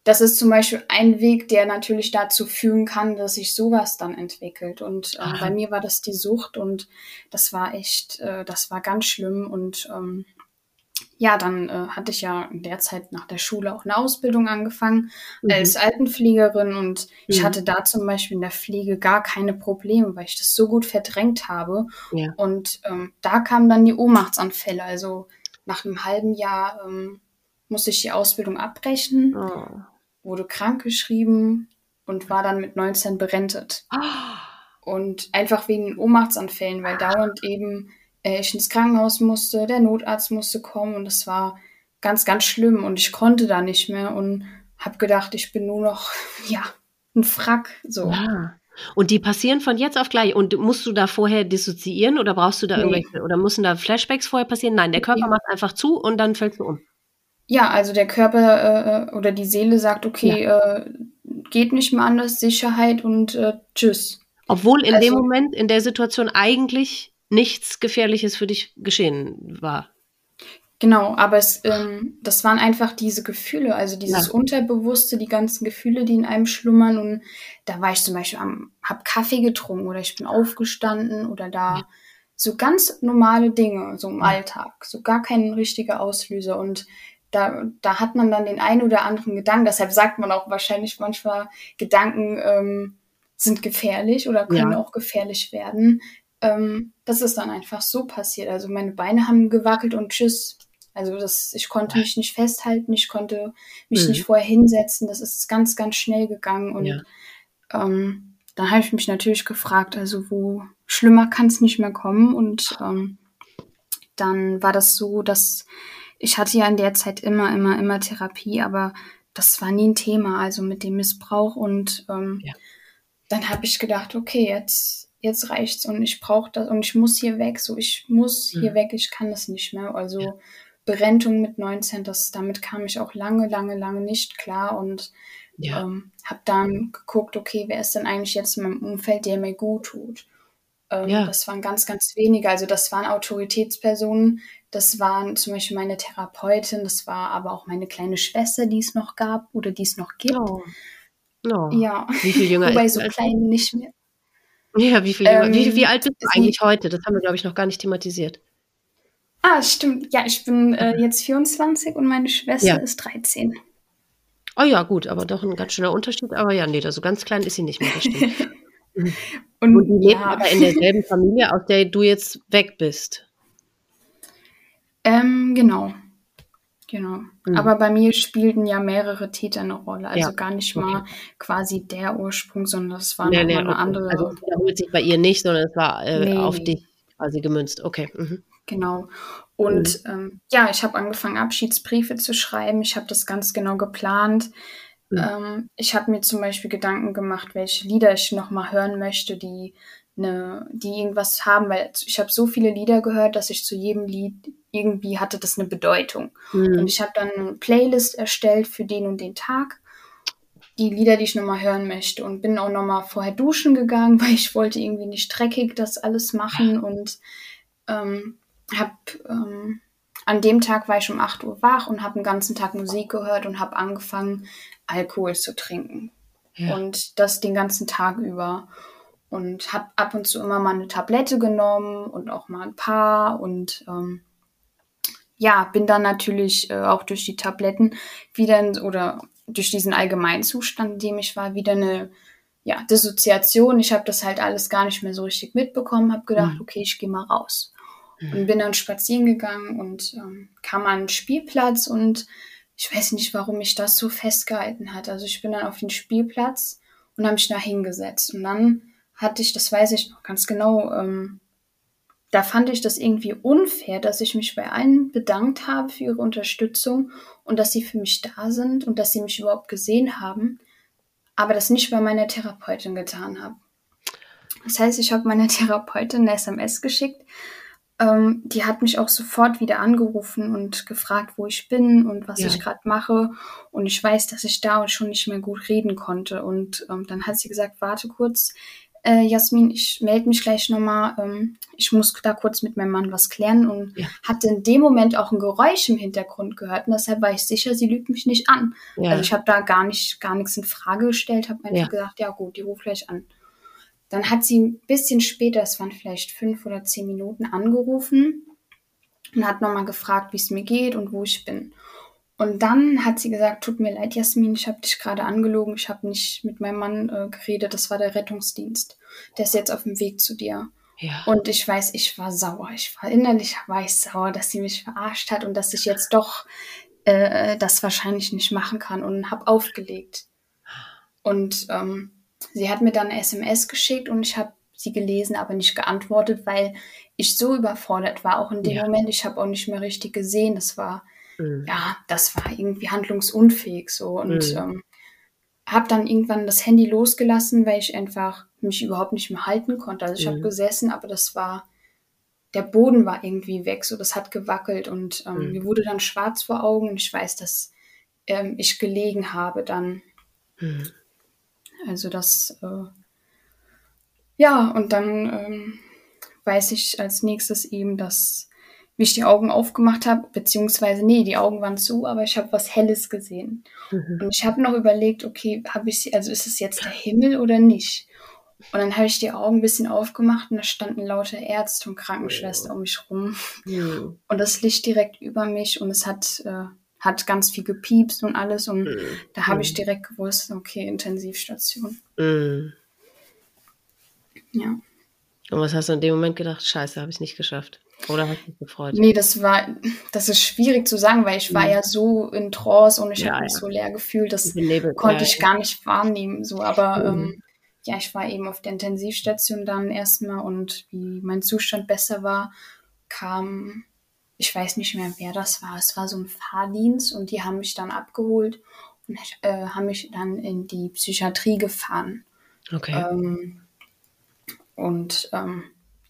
das ist zum Beispiel ein Weg, der natürlich dazu führen kann, dass sich sowas dann entwickelt. Und bei mir war das die Sucht und das war echt, das war ganz schlimm. Und dann hatte ich ja in der Zeit nach der Schule auch eine Ausbildung angefangen als Altenpflegerin. Und ich hatte da zum Beispiel in der Pflege gar keine Probleme, weil ich das so gut verdrängt habe. Ja. Und da kamen dann die Ohnmachtsanfälle. Also nach einem halben Jahr musste ich die Ausbildung abbrechen. Oh. Wurde krankgeschrieben und war dann mit 19 berentet. Oh. Und einfach wegen den Ohnmachtsanfällen, weil dauernd eben ich ins Krankenhaus musste, der Notarzt musste kommen und das war ganz, ganz schlimm und ich konnte da nicht mehr und habe gedacht, ich bin nur noch, ein Frack. So. Ja. Und die passieren von jetzt auf gleich. Und musst du da vorher dissoziieren oder brauchst du da irgendwelche, oder müssen da Flashbacks vorher passieren? Nein, der Körper macht einfach zu und dann fällst du um. Ja, also der Körper oder die Seele sagt, okay, geht nicht mehr anders, Sicherheit und tschüss. Obwohl in dem Moment, in der Situation eigentlich nichts Gefährliches für dich geschehen war. Genau, aber das waren einfach diese Gefühle, also dieses Unterbewusste, die ganzen Gefühle, die in einem schlummern. Und da war ich zum Beispiel hab Kaffee getrunken oder ich bin aufgestanden oder da so ganz normale Dinge, so im Alltag, so gar kein richtiger Auslöser und da hat man dann den einen oder anderen Gedanken, deshalb sagt man auch wahrscheinlich manchmal, Gedanken sind gefährlich oder können auch gefährlich werden. Das ist dann einfach so passiert. Also meine Beine haben gewackelt und tschüss. Also ich konnte mich nicht festhalten, ich konnte mich nicht vorher hinsetzen. Das ist ganz, ganz schnell gegangen. Und dann habe ich mich natürlich gefragt, also wo schlimmer kann es nicht mehr kommen. Und dann war das so, dass ich hatte ja in der Zeit immer Therapie, aber das war nie ein Thema, also mit dem Missbrauch. Und dann habe ich gedacht, okay, jetzt reicht's und ich brauche das und ich muss hier weg. So, ich muss hier weg, ich kann das nicht mehr. Also Berentung mit 19, damit kam ich auch lange nicht klar und habe dann geguckt, okay, wer ist denn eigentlich jetzt in meinem Umfeld, der mir gut tut? Das waren ganz wenige. Also das waren Autoritätspersonen, das waren zum Beispiel meine Therapeutin, das war aber auch meine kleine Schwester, die es noch gab oder die es noch gibt. No. Ja. Wie viel jünger ist wobei so klein nicht mehr. Ja, wie viel jünger? Wie alt bist du eigentlich heute? Das haben wir, glaube ich, noch gar nicht thematisiert. Ah, stimmt. Ja, ich bin jetzt 24 und meine Schwester ist 13. Oh ja, gut, aber doch ein ganz schöner Unterschied. Aber ja, nee, also ganz klein ist sie nicht mehr, das stimmt. Und die leben aber in derselben Familie, aus der du jetzt weg bist. Genau. Mhm. Aber bei mir spielten ja mehrere Täter eine Rolle. Also gar nicht mal quasi der Ursprung, sondern das war eine andere. Also das wiederholt sich bei ihr nicht, sondern es war auf dich quasi gemünzt. Okay. Mhm. Genau. Und ich habe angefangen, Abschiedsbriefe zu schreiben. Ich habe das ganz genau geplant. Ich habe mir zum Beispiel Gedanken gemacht, welche Lieder ich nochmal hören möchte, die irgendwas haben, weil ich habe so viele Lieder gehört, dass ich zu jedem Lied irgendwie hatte das eine Bedeutung. Mhm. Und ich habe dann eine Playlist erstellt für den und den Tag, die Lieder, die ich nochmal hören möchte. Und bin auch nochmal vorher duschen gegangen, weil ich wollte irgendwie nicht dreckig das alles machen und an dem Tag war ich um 8 Uhr wach und habe den ganzen Tag Musik gehört und habe angefangen, Alkohol zu trinken. Ja. Und das den ganzen Tag über. Und habe ab und zu immer mal eine Tablette genommen und auch mal ein paar. Und bin dann natürlich auch durch die Tabletten wieder oder durch diesen allgemeinen Zustand, in dem ich war, wieder eine Dissoziation. Ich habe das halt alles gar nicht mehr so richtig mitbekommen. Habe gedacht, okay, ich gehe mal raus. Und bin dann spazieren gegangen und kam an den Spielplatz und ich weiß nicht, warum mich das so festgehalten hat. Also ich bin dann auf den Spielplatz und habe mich da hingesetzt. Und dann hatte ich, das weiß ich noch ganz genau, da fand ich das irgendwie unfair, dass ich mich bei allen bedankt habe für ihre Unterstützung und dass sie für mich da sind und dass sie mich überhaupt gesehen haben, aber das nicht bei meiner Therapeutin getan habe. Das heißt, ich habe meiner Therapeutin eine SMS geschickt, die hat mich auch sofort wieder angerufen und gefragt, wo ich bin und was ich gerade mache. Und ich weiß, dass ich da schon nicht mehr gut reden konnte. Und dann hat sie gesagt, warte kurz, Jasmin, ich melde mich gleich nochmal. Ich muss da kurz mit meinem Mann was klären. Und hatte in dem Moment auch ein Geräusch im Hintergrund gehört. Und deshalb war ich sicher, sie lügt mich nicht an. Ja. Also ich habe da gar nichts in Frage gestellt, habe einfach gesagt, ja gut, die ruft gleich an. Dann hat sie ein bisschen später, es waren vielleicht 5 oder 10 Minuten, angerufen und hat nochmal gefragt, wie es mir geht und wo ich bin. Und dann hat sie gesagt, tut mir leid, Jasmin, ich habe dich gerade angelogen, ich habe nicht mit meinem Mann geredet, das war der Rettungsdienst. Der ist jetzt auf dem Weg zu dir. Ja. Und ich weiß, ich war sauer. Innerlich war ich sauer, dass sie mich verarscht hat und dass ich jetzt doch das wahrscheinlich nicht machen kann und habe aufgelegt. Und sie hat mir dann eine SMS geschickt und ich habe sie gelesen, aber nicht geantwortet, weil ich so überfordert war, auch in dem Moment. Ich habe auch nicht mehr richtig gesehen. Das war irgendwie handlungsunfähig so. Und habe dann irgendwann das Handy losgelassen, weil ich einfach mich überhaupt nicht mehr halten konnte. Also ich habe gesessen, aber der Boden war irgendwie weg, so das hat gewackelt und mir wurde dann schwarz vor Augen und ich weiß, dass ich gelegen habe dann. Mhm. Also das, und dann weiß ich als nächstes eben, dass ich die Augen aufgemacht habe, beziehungsweise, nee, die Augen waren zu, aber ich habe was Helles gesehen. Mhm. Und ich habe noch überlegt, okay, ist es jetzt der Himmel oder nicht? Und dann habe ich die Augen ein bisschen aufgemacht und da standen lauter Ärzte und Krankenschwestern um mich rum. Mhm. Und das Licht direkt über mich und es hat ganz viel gepiepst und alles. Und da habe ich direkt gewusst, okay, Intensivstation. Mhm. Ja. Und was hast du in dem Moment gedacht? Scheiße, habe ich nicht geschafft. Oder hast du dich gefreut? Nee, das ist schwierig zu sagen, weil ich war ja so in Trance und ich habe mich so leer gefühlt, das konnte ich gar nicht wahrnehmen. So. Aber ich war eben auf der Intensivstation dann erstmal und wie mein Zustand besser war, kam... Ich weiß nicht mehr, wer das war. Es war so ein Fahrdienst und die haben mich dann abgeholt und haben mich dann in die Psychiatrie gefahren. Okay.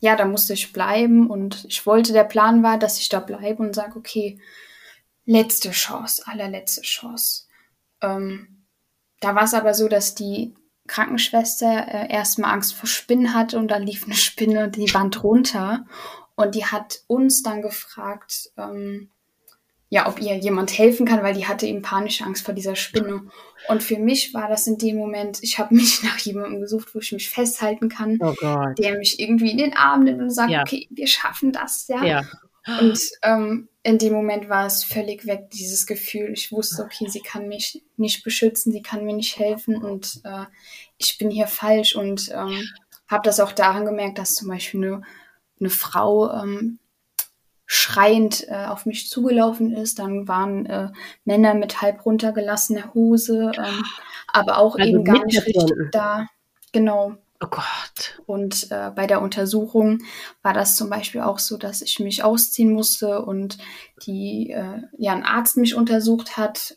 Ja, da musste ich bleiben und der Plan war, dass ich da bleibe und sage, okay, letzte Chance, allerletzte Chance. Da war es aber so, dass die Krankenschwester erstmal Angst vor Spinnen hatte und dann lief eine Spinne die Wand runter und die hat uns dann gefragt, ob ihr jemand helfen kann, weil die hatte eben panische Angst vor dieser Spinne. Und für mich war das in dem Moment, ich habe mich nach jemandem gesucht, wo ich mich festhalten kann, der mich irgendwie in den Arm nimmt und sagt, okay, wir schaffen das, ja. Und in dem Moment war es völlig weg, dieses Gefühl. Ich wusste, okay, sie kann mich nicht beschützen, sie kann mir nicht helfen und ich bin hier falsch. Und habe das auch daran gemerkt, dass zum Beispiel eine Frau schreiend auf mich zugelaufen ist. Dann waren Männer mit halb runtergelassener Hose, aber auch eben gar nicht richtig da. Genau. Oh Gott. Und bei der Untersuchung war das zum Beispiel auch so, dass ich mich ausziehen musste und ein Arzt mich untersucht hat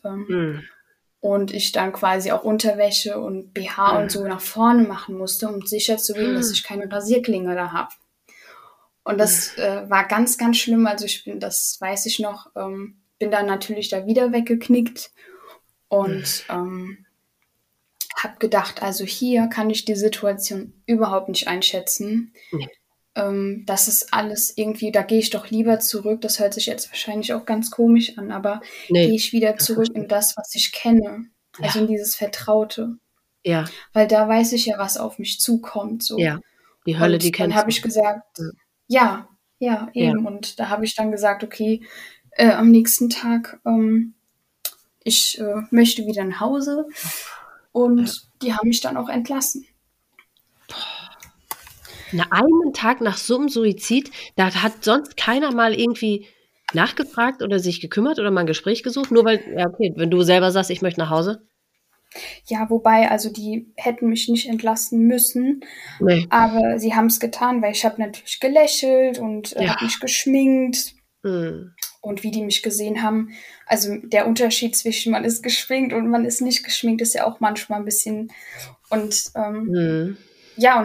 und ich dann quasi auch Unterwäsche und BH und so nach vorne machen musste, um sicherzugehen, dass ich keine Rasierklinge da habe. Und das war ganz, ganz schlimm. Also das weiß ich noch, bin dann natürlich da wieder weggeknickt und habe gedacht, also hier kann ich die Situation überhaupt nicht einschätzen. Nee. Das ist alles irgendwie, da gehe ich doch lieber zurück. Das hört sich jetzt wahrscheinlich auch ganz komisch an, aber gehe ich wieder zurück in das, was ich kenne. Also in dieses Vertraute. Ja. Weil da weiß ich ja, was auf mich zukommt. So. Ja, die Hölle, die kennst du. Dann habe ich gesagt... Ja. Und da habe ich dann gesagt, okay, am nächsten Tag, ich möchte wieder nach Hause. Und die haben mich dann auch entlassen. Einen Tag nach so einem Suizid, da hat sonst keiner mal irgendwie nachgefragt oder sich gekümmert oder mal ein Gespräch gesucht, nur weil, wenn du selber sagst, ich möchte nach Hause. Ja, wobei, also die hätten mich nicht entlassen müssen, aber sie haben es getan, weil ich habe natürlich gelächelt und habe mich geschminkt und wie die mich gesehen haben, also der Unterschied zwischen man ist geschminkt und man ist nicht geschminkt ist ja auch manchmal ein bisschen und und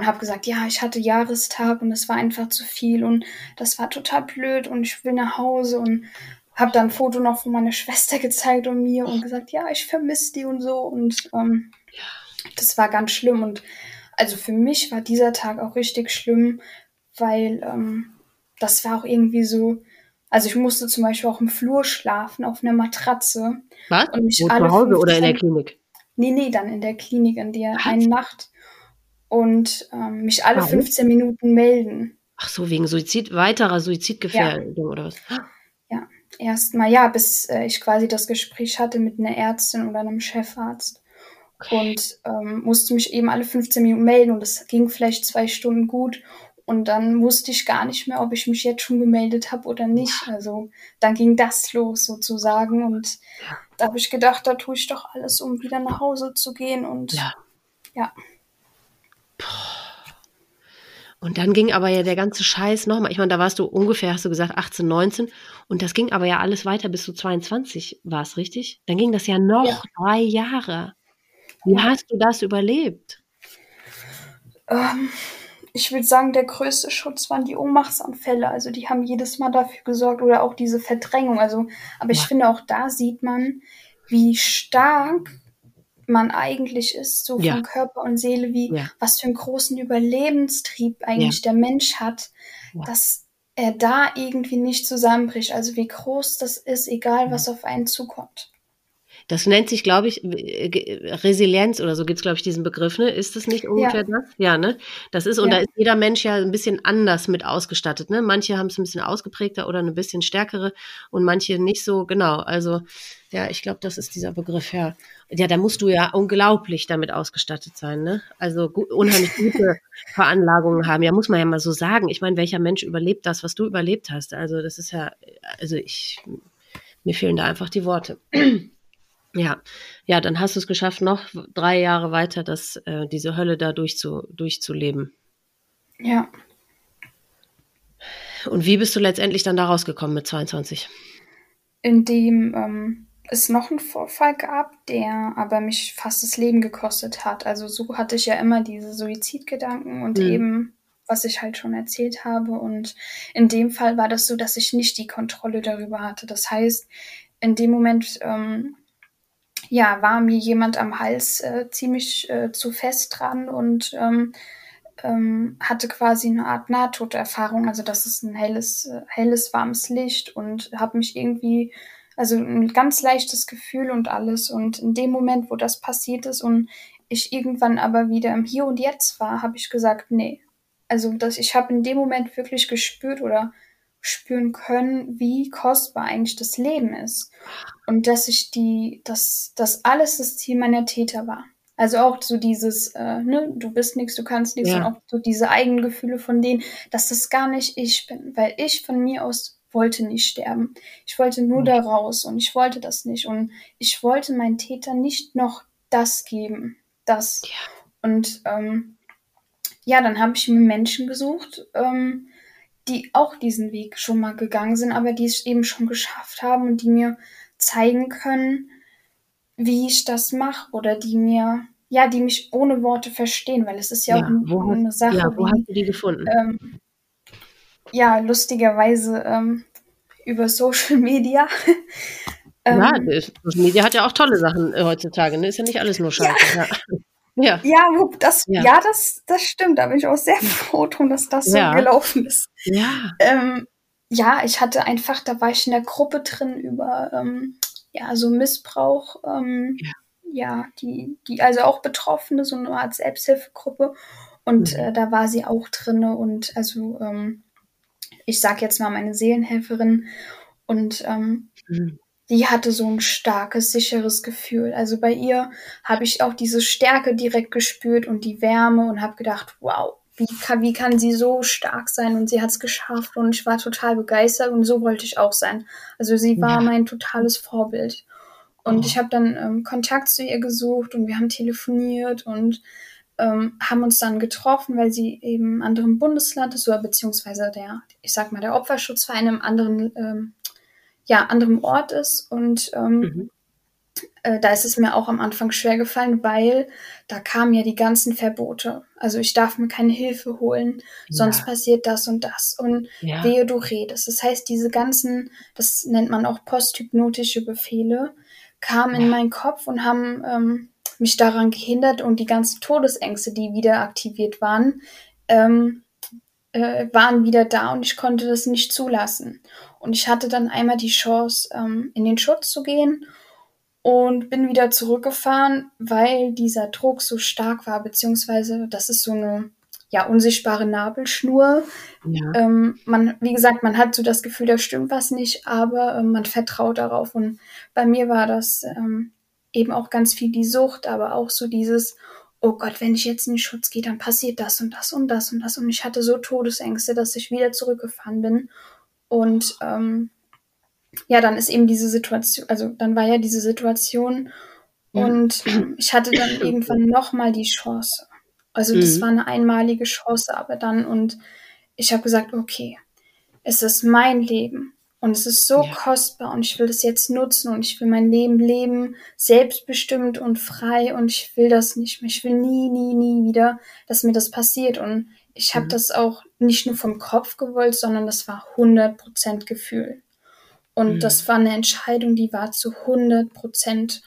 habe gesagt, ich hatte Jahrestag und es war einfach zu viel und das war total blöd und ich will nach Hause und habe dann ein Foto noch von meiner Schwester gezeigt und mir und gesagt, ich vermisse die und so. Und das war ganz schlimm. Und also für mich war dieser Tag auch richtig schlimm, weil das war auch irgendwie so, also ich musste zum Beispiel auch im Flur schlafen, auf einer Matratze. Was? Und mich alle zu Hause oder in der Klinik? Nee, dann in der Klinik, in der einen Nacht. Und mich alle 15 Minuten melden. Ach so, wegen weiterer Suizidgefährdung oder was? Ja, erstmal, bis ich quasi das Gespräch hatte mit einer Ärztin oder einem Chefarzt und musste mich eben alle 15 Minuten melden und das ging vielleicht 2 Stunden gut und dann wusste ich gar nicht mehr, ob ich mich jetzt schon gemeldet habe oder nicht, also dann ging das los sozusagen und da habe ich gedacht, da tue ich doch alles, um wieder nach Hause zu gehen und ja. Und dann ging aber ja der ganze Scheiß nochmal. Ich meine, da warst du ungefähr, hast du gesagt, 18, 19. Und das ging aber ja alles weiter, bis du 22 warst, richtig? Dann ging das ja noch 3 Jahre. Wie hast du das überlebt? Ich würde sagen, der größte Schutz waren die Ohnmachtsanfälle. Also die haben jedes Mal dafür gesorgt oder auch diese Verdrängung. Also, aber ich finde, auch da sieht man, wie stark man eigentlich ist, so von Körper und Seele, wie was für einen großen Überlebenstrieb eigentlich der Mensch hat, dass er da irgendwie nicht zusammenbricht. Also wie groß das ist, egal was auf einen zukommt. Das nennt sich, glaube ich, Resilienz oder so gibt es, glaube ich, diesen Begriff, ne? Ist das nicht ungefähr das? Ja, ne? Das ist, und da ist jeder Mensch ja ein bisschen anders mit ausgestattet, ne? Manche haben es ein bisschen ausgeprägter oder eine bisschen stärkere und manche nicht so, genau. Also, ja, ich glaube, das ist dieser Begriff, ja. Ja, da musst du ja unglaublich damit ausgestattet sein, ne? Also unheimlich gute Veranlagungen haben, ja, muss man ja mal so sagen. Ich meine, welcher Mensch überlebt das, was du überlebt hast? Also, das ist ja, mir fehlen da einfach die Worte. Ja, dann hast du es geschafft, noch 3 Jahre weiter diese Hölle da durchzuleben. Ja. Und wie bist du letztendlich dann da rausgekommen mit 22? Indem es noch einen Vorfall gab, der aber mich fast das Leben gekostet hat. Also so hatte ich ja immer diese Suizidgedanken und eben, was ich halt schon erzählt habe. Und in dem Fall war das so, dass ich nicht die Kontrolle darüber hatte. Das heißt, in dem Moment war mir jemand am Hals ziemlich zu fest dran und hatte quasi eine Art Nahtoderfahrung. Also das ist ein helles, warmes Licht und habe mich irgendwie, also ein ganz leichtes Gefühl und alles. Und in dem Moment, wo das passiert ist und ich irgendwann aber wieder im Hier und Jetzt war, habe ich gesagt, nee. Also ich habe in dem Moment wirklich gespürt oder spüren können, wie kostbar eigentlich das Leben ist. Und dass dass alles das Ziel meiner Täter war. Also auch so dieses, du bist nichts, du kannst nichts, und auch so diese eigenen Gefühle von denen, dass das gar nicht ich bin, weil ich von mir aus wollte nicht sterben. Ich wollte nur da raus und ich wollte das nicht. Und ich wollte meinen Tätern nicht noch das geben. Das. Ja. Und dann habe ich mir Menschen gesucht, die auch diesen Weg schon mal gegangen sind, aber die es eben schon geschafft haben und die mir zeigen können, wie ich das mache oder die mich ohne Worte verstehen, weil es ist ja auch eine Sache. Ja, wo hast du die gefunden? Lustigerweise über Social Media. Social Media hat ja auch tolle Sachen heutzutage, ne? Ist ja nicht alles nur Scheiße. Ja. Ja. Das stimmt. Da bin ich auch sehr froh drum, dass das so gelaufen ist. Ja. Ich hatte einfach, da war ich in der Gruppe drin über so Missbrauch, die also auch Betroffene, so eine Art Selbsthilfegruppe. Und da war sie auch drin und also ich sag jetzt mal meine Seelenhelferin und die hatte so ein starkes, sicheres Gefühl. Also bei ihr habe ich auch diese Stärke direkt gespürt und die Wärme und habe gedacht, wow, wie kann sie so stark sein? Und sie hat es geschafft und ich war total begeistert und so wollte ich auch sein. Also sie war mein totales Vorbild. Und ich habe dann Kontakt zu ihr gesucht und wir haben telefoniert und haben uns dann getroffen, weil sie eben im anderen Bundesland ist, oder beziehungsweise der Opferschutzverein im anderem Ort ist und da ist es mir auch am Anfang schwer gefallen, weil da kamen ja die ganzen Verbote. Also ich darf mir keine Hilfe holen, sonst passiert das und das und wehe du redest. Das heißt, diese ganzen, das nennt man auch posthypnotische Befehle, kamen in meinen Kopf und haben mich daran gehindert und die ganzen Todesängste, die wieder aktiviert waren, waren wieder da und ich konnte das nicht zulassen. Und ich hatte dann einmal die Chance, in den Schutz zu gehen und bin wieder zurückgefahren, weil dieser Druck so stark war, beziehungsweise das ist so eine unsichtbare Nabelschnur. Ja. Man hat so das Gefühl, da stimmt was nicht, aber man vertraut darauf. Und bei mir war das eben auch ganz viel die Sucht, aber auch so dieses, oh Gott, wenn ich jetzt in den Schutz gehe, dann passiert das und das und das und das. Und ich hatte so Todesängste, dass ich wieder zurückgefahren bin. Und dann ist eben diese Situation, also dann war ja diese Situation und ich hatte dann irgendwann nochmal die Chance. Also das war eine einmalige Chance, aber dann und ich habe gesagt, okay, es ist mein Leben. Und es ist so kostbar und ich will das jetzt nutzen und ich will mein Leben leben, selbstbestimmt und frei und ich will das nicht mehr. Ich will nie, nie, nie wieder, dass mir das passiert. Und ich habe das auch nicht nur vom Kopf gewollt, sondern das war 100% Gefühl. Und das war eine Entscheidung, die war zu 100%.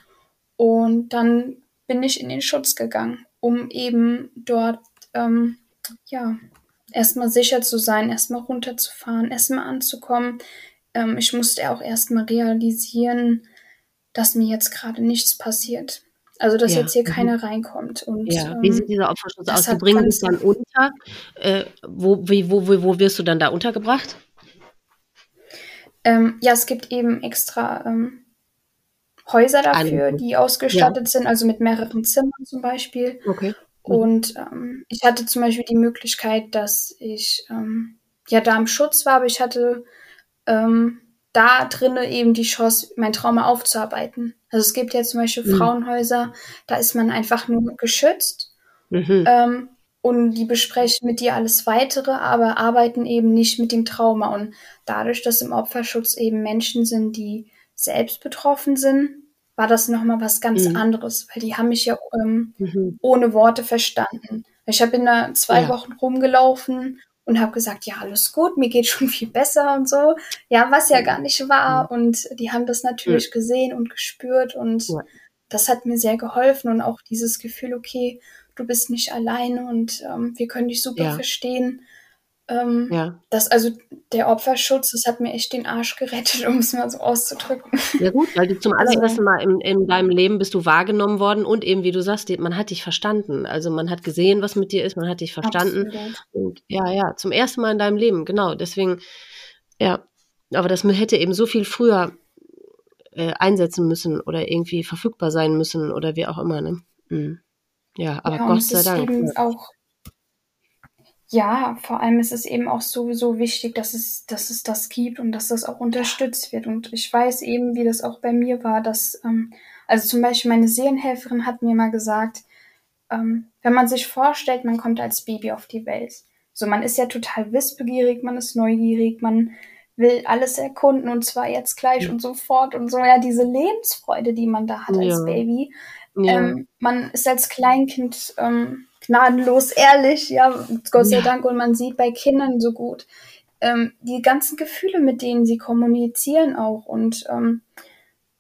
Und dann bin ich in den Schutz gegangen, um eben dort, erstmal sicher zu sein, erstmal runterzufahren, erstmal anzukommen. Ich musste auch erstmal realisieren, dass mir jetzt gerade nichts passiert. Also, dass jetzt hier keiner reinkommt. Und, wie sieht dieser Opferschutz aus? Du bringst dich dann unter. Wo wirst du dann da untergebracht? Es gibt eben extra Häuser dafür, die ausgestattet sind, also mit mehreren Zimmern zum Beispiel. Okay. Und ich hatte zum Beispiel die Möglichkeit, dass ich da im Schutz war, aber ich hatte da drinnen eben die Chance, mein Trauma aufzuarbeiten. Also es gibt ja zum Beispiel Frauenhäuser, da ist man einfach nur geschützt. und die besprechen mit dir alles Weitere, aber arbeiten eben nicht mit dem Trauma. Und dadurch, dass im Opferschutz eben Menschen sind, die selbst betroffen sind, war das nochmal was ganz anderes, weil die haben mich ja ohne Worte verstanden. Ich habe in da 2 Wochen rumgelaufen und habe gesagt, ja, alles gut, mir geht schon viel besser und so. Ja, was ja gar nicht war. Und die haben das natürlich gesehen und gespürt und das hat mir sehr geholfen. Und auch dieses Gefühl, okay, du bist nicht alleine und wir können dich super verstehen. Das, also der Opferschutz, das hat mir echt den Arsch gerettet, um es mal so auszudrücken. Ja gut, weil du zum allerersten Mal in deinem Leben bist du wahrgenommen worden und eben, wie du sagst, man hat dich verstanden. Also man hat gesehen, was mit dir ist, man hat dich verstanden. Absolut. Und ja, zum ersten Mal in deinem Leben, genau. Deswegen, ja, aber das hätte eben so viel früher einsetzen müssen oder irgendwie verfügbar sein müssen oder wie auch immer, ne? Mhm. Ja, aber ja, Gott sei Dank. Ja, vor allem ist es eben auch sowieso wichtig, dass es das gibt und dass das auch unterstützt wird. Und ich weiß eben, wie das auch bei mir war, dass, also zum Beispiel meine Seelenhelferin hat mir mal gesagt, wenn man sich vorstellt, man kommt als Baby auf die Welt. So, man ist ja total wissbegierig, man ist neugierig, man will alles erkunden und zwar jetzt gleich und sofort und so. Ja, diese Lebensfreude, die man da hat als Baby. Ja. Man ist als Kleinkind gnadenlos ehrlich, ja, Gott sei Dank. Und man sieht bei Kindern so gut die ganzen Gefühle, mit denen sie kommunizieren auch. Und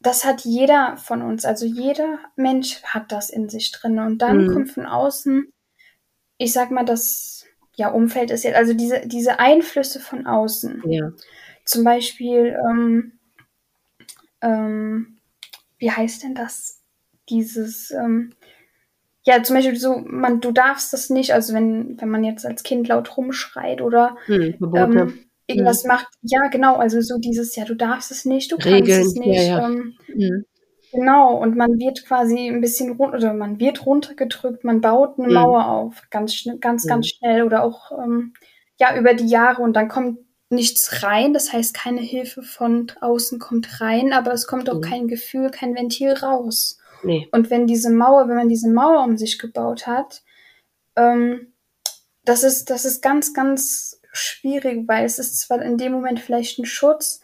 das hat jeder von uns, also jeder Mensch hat das in sich drin. Und dann kommt von außen, ich sag mal, das Umfeld ist jetzt, also diese Einflüsse von außen. Ja. Zum Beispiel, wie heißt denn das? Dieses, zum Beispiel so, du darfst das nicht, also wenn man jetzt als Kind laut rumschreit oder irgendwas macht, ja genau, also so dieses, du darfst es nicht, du Regeln, kannst es nicht. Ja, ja. Genau, und man wird quasi ein bisschen runtergedrückt, man baut eine Mauer auf, ganz schnell oder auch über die Jahre und dann kommt nichts rein, das heißt, keine Hilfe von außen kommt rein, aber es kommt auch kein Gefühl, kein Ventil raus. Nee. Und wenn man diese Mauer um sich gebaut hat, das ist ganz, ganz schwierig, weil es ist zwar in dem Moment vielleicht ein Schutz,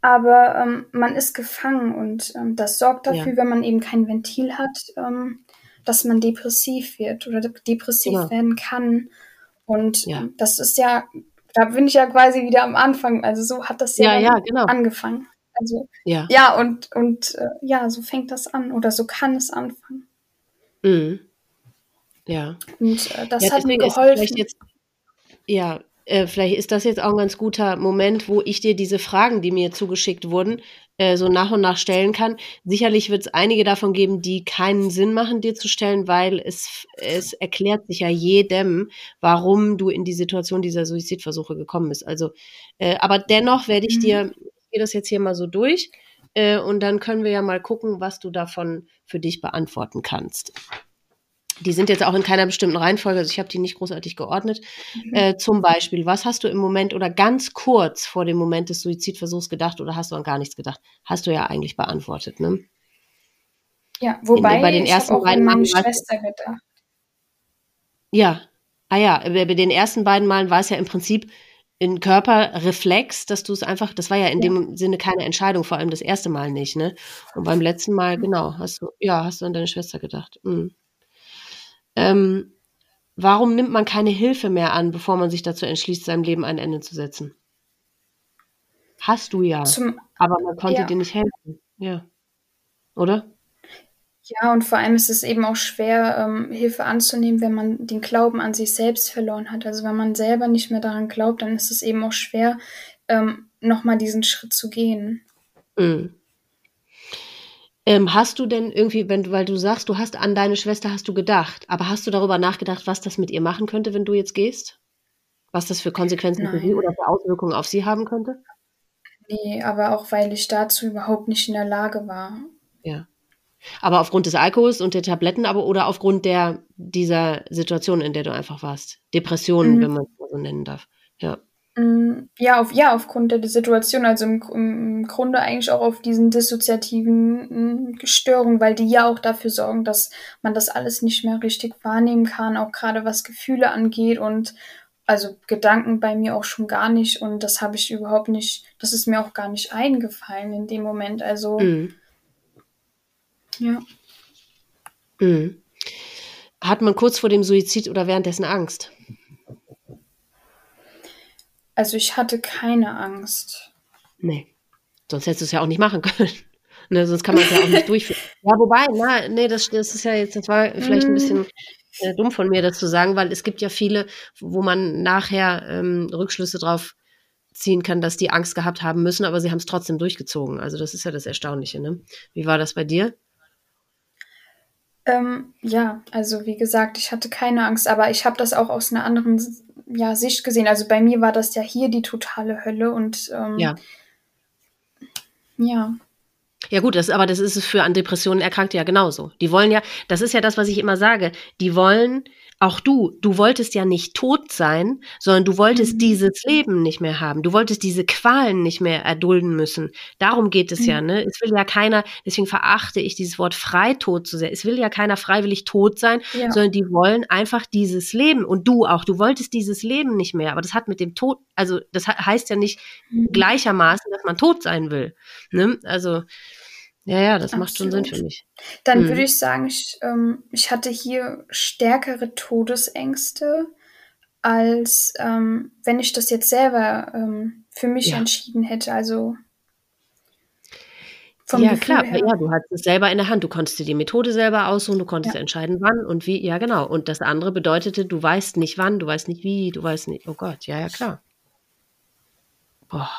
aber man ist gefangen und das sorgt dafür, wenn man eben kein Ventil hat, dass man depressiv wird oder depressiv werden kann. Und das ist ja, da bin ich ja quasi wieder am Anfang, also so hat das angefangen. Also, so fängt das an oder so kann es anfangen. Mhm. Ja. Und das hat mir geholfen. Vielleicht ist das jetzt auch ein ganz guter Moment, wo ich dir diese Fragen, die mir zugeschickt wurden, so nach und nach stellen kann. Sicherlich wird es einige davon geben, die keinen Sinn machen, dir zu stellen, weil es erklärt sich ja jedem, warum du in die Situation dieser Suizidversuche gekommen bist. Also, aber dennoch werde ich dir das jetzt hier mal so durch und dann können wir ja mal gucken, was du davon für dich beantworten kannst. Die sind jetzt auch in keiner bestimmten Reihenfolge, also ich habe die nicht großartig geordnet. Zum Beispiel, was hast du im Moment oder ganz kurz vor dem Moment des Suizidversuchs gedacht oder hast du an gar nichts gedacht? Hast du ja eigentlich beantwortet, ne? Ja, wobei ich habe auch an meine Schwester gedacht. Ja, bei den ersten beiden Malen war es ja im Prinzip in Körperreflex, dass du es einfach, das war ja in dem Sinne keine Entscheidung, vor allem das erste Mal nicht, ne? Und beim letzten Mal, hast du an deine Schwester gedacht. Warum nimmt man keine Hilfe mehr an, bevor man sich dazu entschließt, seinem Leben ein Ende zu setzen? Hast du aber man konnte dir nicht helfen, oder? Ja, und vor allem ist es eben auch schwer, Hilfe anzunehmen, wenn man den Glauben an sich selbst verloren hat. Also wenn man selber nicht mehr daran glaubt, dann ist es eben auch schwer, nochmal diesen Schritt zu gehen. Mhm. Hast du denn irgendwie, weil du sagst, du hast an deine Schwester hast du gedacht, aber hast du darüber nachgedacht, was das mit ihr machen könnte, wenn du jetzt gehst? Was das für Konsequenzen für sie oder für Auswirkungen auf sie haben könnte? Nee, aber auch weil ich dazu überhaupt nicht in der Lage war. Ja. Aber aufgrund des Alkohols und der Tabletten, oder aufgrund dieser Situation, in der du einfach warst. Depressionen, wenn man es so nennen darf. Ja. Ja, aufgrund der Situation, also im Grunde eigentlich auch auf diesen dissoziativen Störungen, weil die ja auch dafür sorgen, dass man das alles nicht mehr richtig wahrnehmen kann, auch gerade was Gefühle angeht und also Gedanken bei mir auch schon gar nicht und das habe ich überhaupt nicht, das ist mir auch gar nicht eingefallen in dem Moment, also ja. Mhm. Hat man kurz vor dem Suizid oder währenddessen Angst? Also ich hatte keine Angst. Nee, sonst hättest du es ja auch nicht machen können. Ne, sonst kann man es ja auch nicht durchführen. Ja, wobei, das ist ja jetzt, das war vielleicht ein bisschen dumm von mir, das zu sagen, weil es gibt ja viele, wo man nachher Rückschlüsse drauf ziehen kann, dass die Angst gehabt haben müssen, aber sie haben es trotzdem durchgezogen. Also das ist ja das Erstaunliche, ne? Wie war das bei dir? Ja, also wie gesagt, ich hatte keine Angst, aber ich habe das auch aus einer anderen Sicht gesehen. Also bei mir war das ja hier die totale Hölle und Ja gut, aber das ist es für an Depressionen Erkrankte ja genauso. Die wollen ja, das ist ja das, was ich immer sage, die wollen, auch du wolltest ja nicht tot sein, sondern du wolltest dieses Leben nicht mehr haben. Du wolltest diese Qualen nicht mehr erdulden müssen. Darum geht es ja, ne? Es will ja keiner, deswegen verachte ich dieses Wort Freitod so sehr. Es will ja keiner freiwillig tot sein, sondern die wollen einfach dieses Leben. Und du auch, du wolltest dieses Leben nicht mehr. Aber das hat mit dem Tod, also das heißt ja nicht gleichermaßen, dass man tot sein will, ne? Also ja, das macht schon Sinn für mich. Dann würde ich sagen, ich hatte hier stärkere Todesängste, als wenn ich das jetzt selber für mich entschieden hätte. Also vom Gefühl her. Ja, du hattest es selber in der Hand. Du konntest dir die Methode selber aussuchen, du konntest entscheiden, wann und wie. Ja, genau. Und das andere bedeutete, du weißt nicht wann, du weißt nicht wie, du weißt nicht, oh Gott, ja, klar. Boah,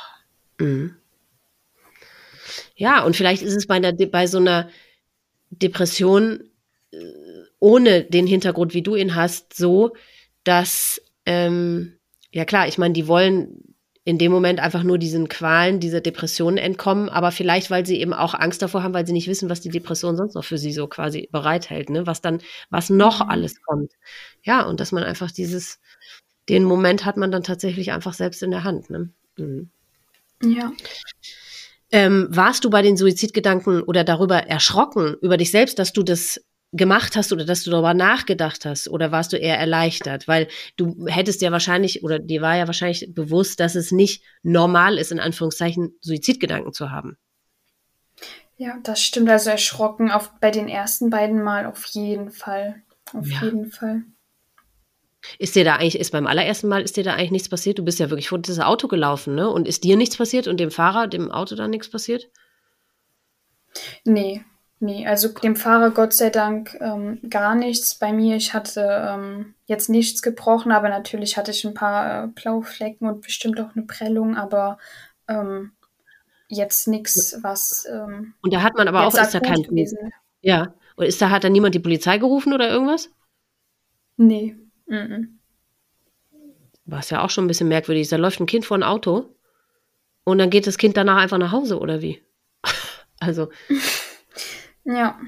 Ja, und vielleicht ist es bei so einer Depression ohne den Hintergrund, wie du ihn hast, so, dass, ich meine, die wollen in dem Moment einfach nur diesen Qualen, dieser Depressionen entkommen, aber vielleicht, weil sie eben auch Angst davor haben, weil sie nicht wissen, was die Depression sonst noch für sie so quasi bereithält, ne? Was noch alles kommt. Ja, und dass man einfach den Moment hat man dann tatsächlich einfach selbst in der Hand, ne? Mhm. Ja. Warst du bei den Suizidgedanken oder darüber erschrocken, über dich selbst, dass du das gemacht hast oder dass du darüber nachgedacht hast oder warst du eher erleichtert? Weil du hättest ja wahrscheinlich oder dir war ja wahrscheinlich bewusst, dass es nicht normal ist, in Anführungszeichen Suizidgedanken zu haben. Ja, das stimmt. Also erschrocken bei den ersten beiden Mal auf jeden Fall. Auf jeden Fall. Beim allerersten Mal ist dir da eigentlich nichts passiert? Du bist ja wirklich vor dieses Auto gelaufen, ne? Und ist dir nichts passiert und dem Fahrer, dem Auto dann nichts passiert? Nee. Also dem Fahrer Gott sei Dank gar nichts. Bei mir, ich hatte jetzt nichts gebrochen, aber natürlich hatte ich ein paar blaue Flecken und bestimmt auch eine Prellung, aber jetzt nichts, was... und da hat man aber auch... Ist da kein gewesen. Ja, und hat da niemand die Polizei gerufen oder irgendwas? Nee. Was ja auch schon ein bisschen merkwürdig ist, da läuft ein Kind vor ein Auto und dann geht das Kind danach einfach nach Hause, oder wie? Also. Ja.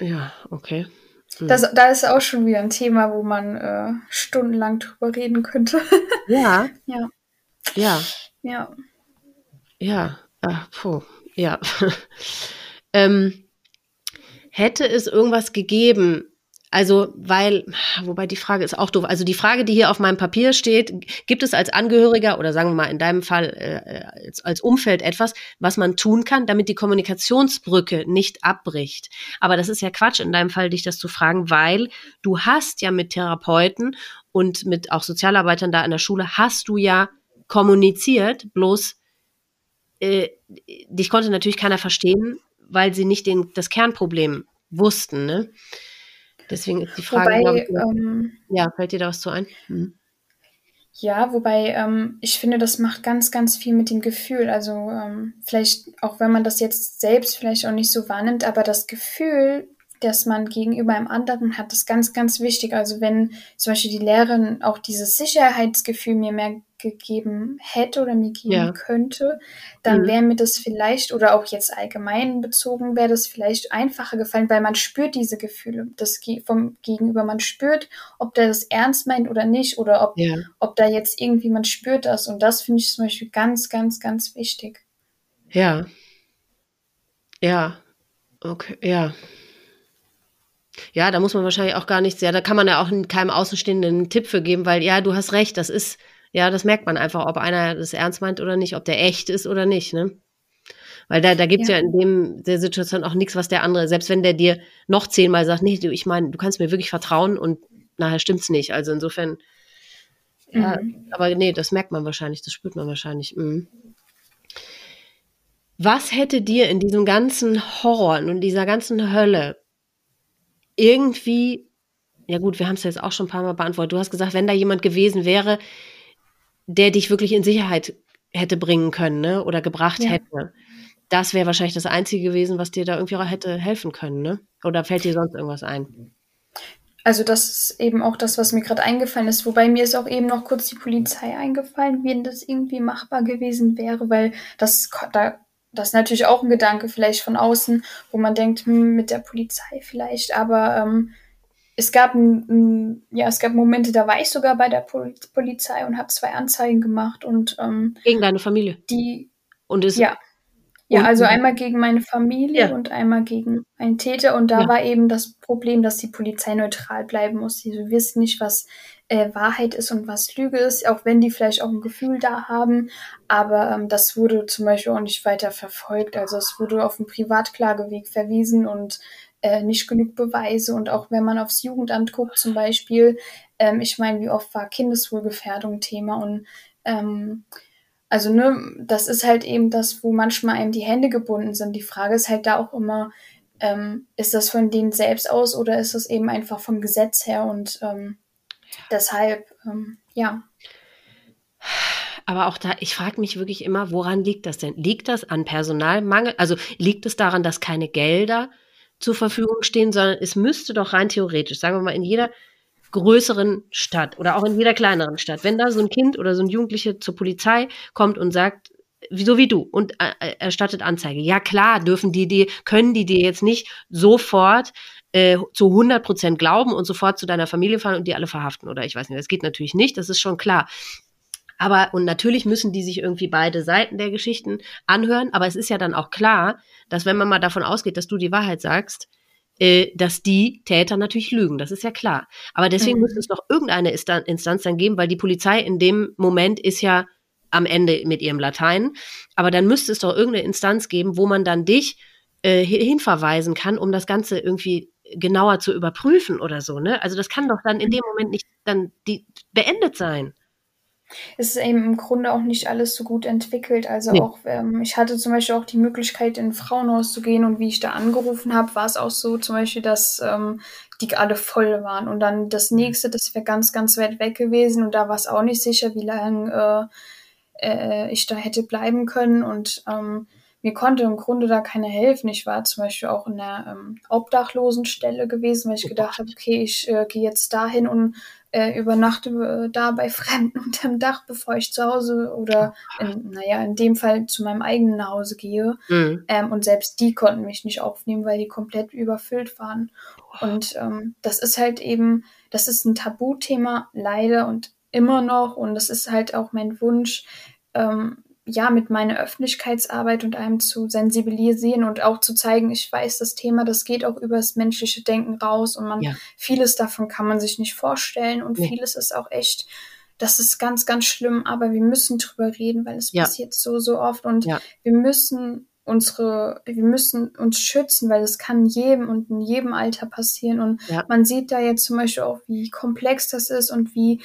Ja, okay. Da ist auch schon wieder ein Thema, wo man stundenlang drüber reden könnte. Ja. Ja. Ja. Ja. Ja. Ja. Hätte es irgendwas gegeben, also, wobei die Frage ist auch doof. Also die Frage, die hier auf meinem Papier steht, gibt es als Angehöriger oder sagen wir mal in deinem Fall als Umfeld etwas, was man tun kann, damit die Kommunikationsbrücke nicht abbricht? Aber das ist ja Quatsch in deinem Fall, dich das zu fragen, weil du hast ja mit Therapeuten und mit auch Sozialarbeitern da in der Schule, hast du ja kommuniziert, bloß dich konnte natürlich keiner verstehen, weil sie nicht das Kernproblem wussten, ne? Deswegen ist die Frage, fällt dir da was zu ein? Ja, wobei ich finde, das macht ganz, ganz viel mit dem Gefühl. Also vielleicht, auch wenn man das jetzt selbst vielleicht auch nicht so wahrnimmt, aber das Gefühl, das man gegenüber einem anderen hat, ist ganz, ganz wichtig. Also wenn zum Beispiel die Lehrerin auch dieses Sicherheitsgefühl mir mehr gegeben hätte oder mir geben könnte, dann wäre mir das vielleicht, oder auch jetzt allgemein bezogen, wäre das vielleicht einfacher gefallen, weil man spürt diese Gefühle das vom Gegenüber. Man spürt, ob der das ernst meint oder nicht, oder ob da jetzt irgendwie, man spürt das. Und das finde ich zum Beispiel ganz, ganz, ganz wichtig. Ja. Ja. Okay, ja. Ja, da muss man wahrscheinlich auch gar nichts, da kann man ja auch keinem Außenstehenden einen Tipp für geben, weil ja, du hast recht, das ist, ja, das merkt man einfach, ob einer das ernst meint oder nicht, ob der echt ist oder nicht, ne? Weil da gibt es ja in der Situation auch nichts, was der andere, selbst wenn der dir noch 10-mal sagt, nee, du, ich meine, du kannst mir wirklich vertrauen und nachher stimmt's nicht, also insofern, ja, aber nee, das merkt man wahrscheinlich, das spürt man wahrscheinlich, Was hätte dir in diesem ganzen Horror und dieser ganzen Hölle irgendwie, ja gut, wir haben es jetzt auch schon ein paar Mal beantwortet, du hast gesagt, wenn da jemand gewesen wäre, der dich wirklich in Sicherheit hätte bringen können, ne? Oder gebracht hätte, das wäre wahrscheinlich das Einzige gewesen, was dir da irgendwie hätte helfen können, ne? Oder fällt dir sonst irgendwas ein? Also das ist eben auch das, was mir gerade eingefallen ist, wobei mir ist auch eben noch kurz die Polizei eingefallen, wenn das irgendwie machbar gewesen wäre, weil das ist natürlich auch ein Gedanke vielleicht von außen, wo man denkt, mit der Polizei vielleicht, aber es gab Momente, da war ich sogar bei der Polizei und habe 2 Anzeigen gemacht und gegen deine Familie? Also einmal gegen meine Familie und einmal gegen einen Täter und da war eben das Problem, dass die Polizei neutral bleiben muss. Sie wissen nicht, was Wahrheit ist und was Lüge ist, auch wenn die vielleicht auch ein Gefühl da haben, aber das wurde zum Beispiel auch nicht weiter verfolgt. Also es wurde auf den Privatklageweg verwiesen und nicht genug Beweise und auch wenn man aufs Jugendamt guckt zum Beispiel, ich meine, wie oft war Kindeswohlgefährdung Thema und also, ne, das ist halt eben das, wo manchmal einem die Hände gebunden sind. Die Frage ist halt da auch immer, ist das von denen selbst aus oder ist das eben einfach vom Gesetz her? Und deshalb, ja. Aber auch da, ich frage mich wirklich immer, woran liegt das denn? Liegt das an Personalmangel? Also liegt es daran, dass keine Gelder zur Verfügung stehen, sondern es müsste doch rein theoretisch, sagen wir mal, in jeder größeren Stadt oder auch in jeder kleineren Stadt, wenn da so ein Kind oder so ein Jugendliche zur Polizei kommt und sagt, so wie du, und erstattet Anzeige. Ja klar, können die dir jetzt nicht sofort zu 100% glauben und sofort zu deiner Familie fahren und die alle verhaften oder ich weiß nicht, das geht natürlich nicht, das ist schon klar. Aber, und natürlich müssen die sich irgendwie beide Seiten der Geschichten anhören, aber es ist ja dann auch klar, dass wenn man mal davon ausgeht, dass du die Wahrheit sagst, dass die Täter natürlich lügen, das ist ja klar. Aber deswegen müsste es doch irgendeine Instanz dann geben, weil die Polizei in dem Moment ist ja am Ende mit ihrem Latein, aber dann müsste es doch irgendeine Instanz geben, wo man dann dich hinverweisen kann, um das Ganze irgendwie genauer zu überprüfen oder so, ne? Also das kann doch dann in dem Moment nicht dann beendet sein. Es ist eben im Grunde auch nicht alles so gut entwickelt. Also auch, ich hatte zum Beispiel auch die Möglichkeit, in ein Frauenhaus zu gehen und wie ich da angerufen habe, war es auch so zum Beispiel, dass die alle voll waren. Und dann das nächste, das wäre ganz, ganz weit weg gewesen und da war es auch nicht sicher, wie lange ich da hätte bleiben können und mir konnte im Grunde da keiner helfen. Ich war zum Beispiel auch in einer Obdachlosenstelle gewesen, weil ich gedacht habe, okay, ich gehe jetzt dahin und übernachte da bei Fremden unterm Dach, bevor ich zu Hause oder, in dem Fall zu meinem eigenen nach Hause gehe. Und selbst die konnten mich nicht aufnehmen, weil die komplett überfüllt waren. Und das ist halt eben, das ist ein Tabuthema, leider und immer noch. Und das ist halt auch mein Wunsch, mit meiner Öffentlichkeitsarbeit und einem zu sensibilisieren und auch zu zeigen, ich weiß, das Thema, das geht auch über das menschliche Denken raus und vieles davon kann man sich nicht vorstellen und vieles ist auch echt, das ist ganz, ganz schlimm, aber wir müssen drüber reden, weil es passiert so, so oft und wir müssen uns schützen, weil das kann jedem und in jedem Alter passieren und man sieht da jetzt zum Beispiel auch, wie komplex das ist und wie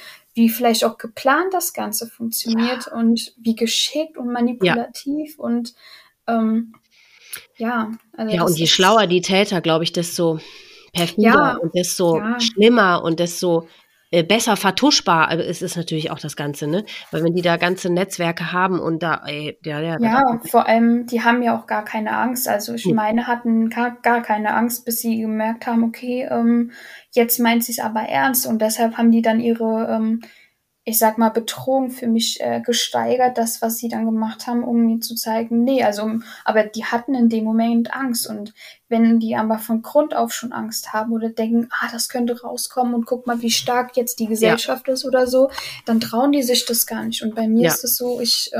vielleicht auch geplant das Ganze funktioniert und wie geschickt und manipulativ und Also und je schlauer die Täter, glaube ich, desto perfider und desto schlimmer und desto besser vertuschbar. Also es ist natürlich auch das Ganze, ne? Weil wenn die da ganze Netzwerke haben und da... vor allem, die haben ja auch gar keine Angst. Also ich meine, hatten gar keine Angst, bis sie gemerkt haben, okay, jetzt meint sie es aber ernst und deshalb haben die dann ihre ich sag mal, Bedrohung für mich gesteigert, das, was sie dann gemacht haben, um mir zu zeigen, nee, also, aber die hatten in dem Moment Angst. Und wenn die aber von Grund auf schon Angst haben oder denken, das könnte rauskommen und guck mal, wie stark jetzt die Gesellschaft ist oder so, dann trauen die sich das gar nicht. Und bei mir ist es so, ich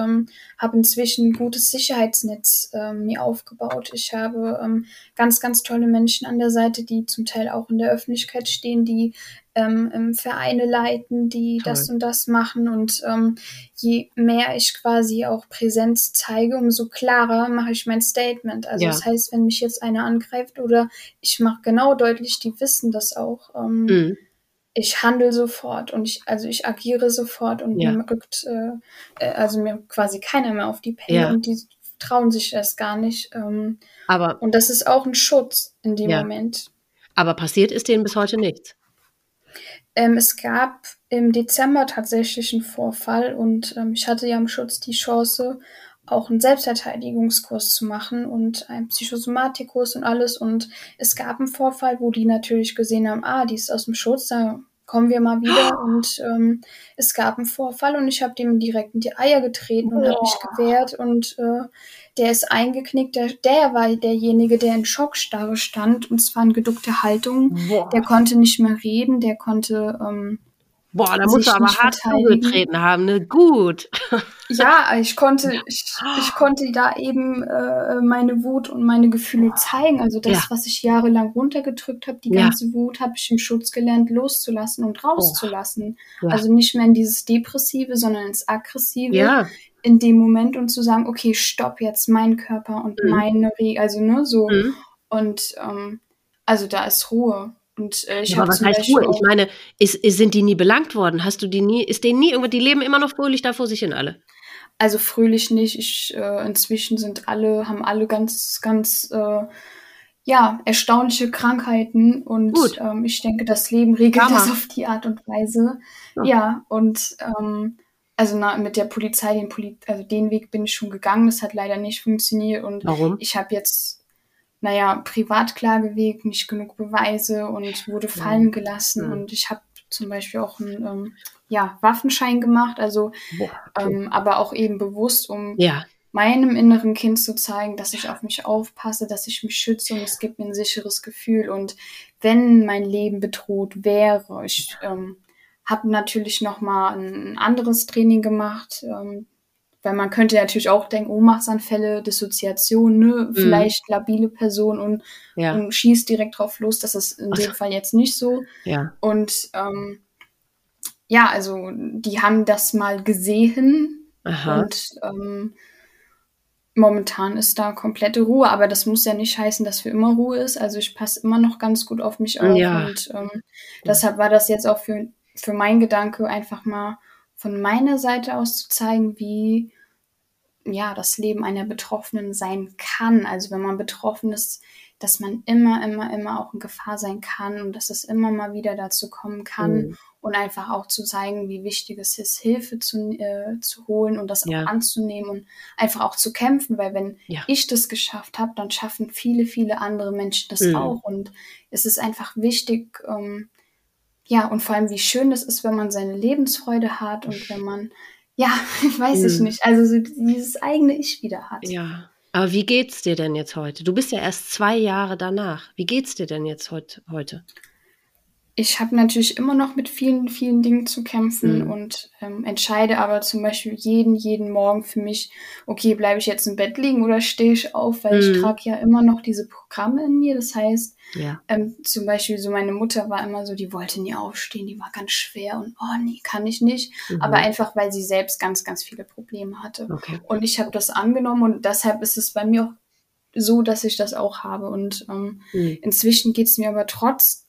habe inzwischen ein gutes Sicherheitsnetz mir aufgebaut. Ich habe ganz, ganz tolle Menschen an der Seite, die zum Teil auch in der Öffentlichkeit stehen, die Vereine leiten, die das und das machen, und je mehr ich quasi auch Präsenz zeige, umso klarer mache ich mein Statement. Also das heißt, wenn mich jetzt einer angreift oder ich mache genau deutlich, die wissen das auch, ich handle sofort und ich agiere sofort und mir rückt mir quasi keiner mehr auf die Pelle und die trauen sich das gar nicht. Aber und das ist auch ein Schutz in dem Moment. Aber passiert ist denen bis heute nichts? Es gab im Dezember tatsächlich einen Vorfall und ich hatte ja im Schutz die Chance, auch einen Selbstverteidigungskurs zu machen und einen Psychosomatikkurs und alles. Und es gab einen Vorfall, wo die natürlich gesehen haben, die ist aus dem Schutz, da kommen wir mal wieder. Und es gab einen Vorfall und ich habe dem direkt in die Eier getreten und habe mich gewehrt. Und der ist eingeknickt. Der war derjenige, der in Schockstarre stand, und zwar in geduckter Haltung. Boah. Der konnte nicht mehr reden, der konnte... da musst du aber hart zugetreten haben, ne? Gut. Ja, ich konnte da eben meine Wut und meine Gefühle zeigen. Also das, was ich jahrelang runtergedrückt habe, die ganze Wut, habe ich im Schutz gelernt, loszulassen und rauszulassen. Ja. Also nicht mehr in dieses Depressive, sondern ins Aggressive. Ja. In dem Moment und zu sagen, okay, stopp jetzt, mein Körper und meine Und also da ist Ruhe. Und aber was heißt Ruhe? Ich meine, sind die nie belangt worden? Hast du die nie? Ist denen nie irgendwas? Die leben immer noch fröhlich da vor sich hin alle. Also fröhlich nicht. Inzwischen haben alle ganz, ganz erstaunliche Krankheiten und ich denke, das Leben regelt das auf die Art und Weise. Ja und mit der Polizei den Weg bin ich schon gegangen. Das hat leider nicht funktioniert und warum? Ich habe jetzt Privatklageweg, nicht genug Beweise und wurde fallen gelassen. Und ich habe zum Beispiel auch einen Waffenschein gemacht, aber auch eben bewusst, um meinem inneren Kind zu zeigen, dass ich auf mich aufpasse, dass ich mich schütze und es gibt mir ein sicheres Gefühl. Und wenn mein Leben bedroht wäre, ich habe natürlich nochmal ein anderes Training gemacht, weil man könnte natürlich auch denken, Ohnmachtsanfälle, Dissoziation, vielleicht labile Person und schießt direkt drauf los. Das ist in dem Fall jetzt nicht so. Ja. Und die haben das mal gesehen. Aha. Und momentan ist da komplette Ruhe. Aber das muss ja nicht heißen, dass für immer Ruhe ist. Also ich passe immer noch ganz gut auf mich auf. Ja. Und deshalb war das jetzt auch für meinen Gedanke einfach mal, von meiner Seite aus zu zeigen, wie das Leben einer Betroffenen sein kann. Also wenn man betroffen ist, dass man immer, immer, immer auch in Gefahr sein kann und dass es immer mal wieder dazu kommen kann und einfach auch zu zeigen, wie wichtig es ist, Hilfe zu holen und das auch anzunehmen und einfach auch zu kämpfen, weil wenn ich das geschafft habe, dann schaffen viele, viele andere Menschen das auch und es ist einfach wichtig, und vor allem, wie schön das ist, wenn man seine Lebensfreude hat und wenn man, ich nicht, also so dieses eigene Ich wieder hat. Ja, aber wie geht's dir denn jetzt heute? Du bist ja erst 2 Jahre danach. Wie geht's dir denn jetzt heute? Ich habe natürlich immer noch mit vielen, vielen Dingen zu kämpfen und entscheide aber zum Beispiel jeden Morgen für mich, okay, bleibe ich jetzt im Bett liegen oder stehe ich auf, weil ich trage ja immer noch diese Programme in mir. Das heißt, zum Beispiel so meine Mutter war immer so, die wollte nie aufstehen, die war ganz schwer und nee, kann ich nicht. Aber einfach, weil sie selbst ganz, ganz viele Probleme hatte. Okay. Und ich habe das angenommen und deshalb ist es bei mir auch so, dass ich das auch habe. Und inzwischen geht es mir aber trotz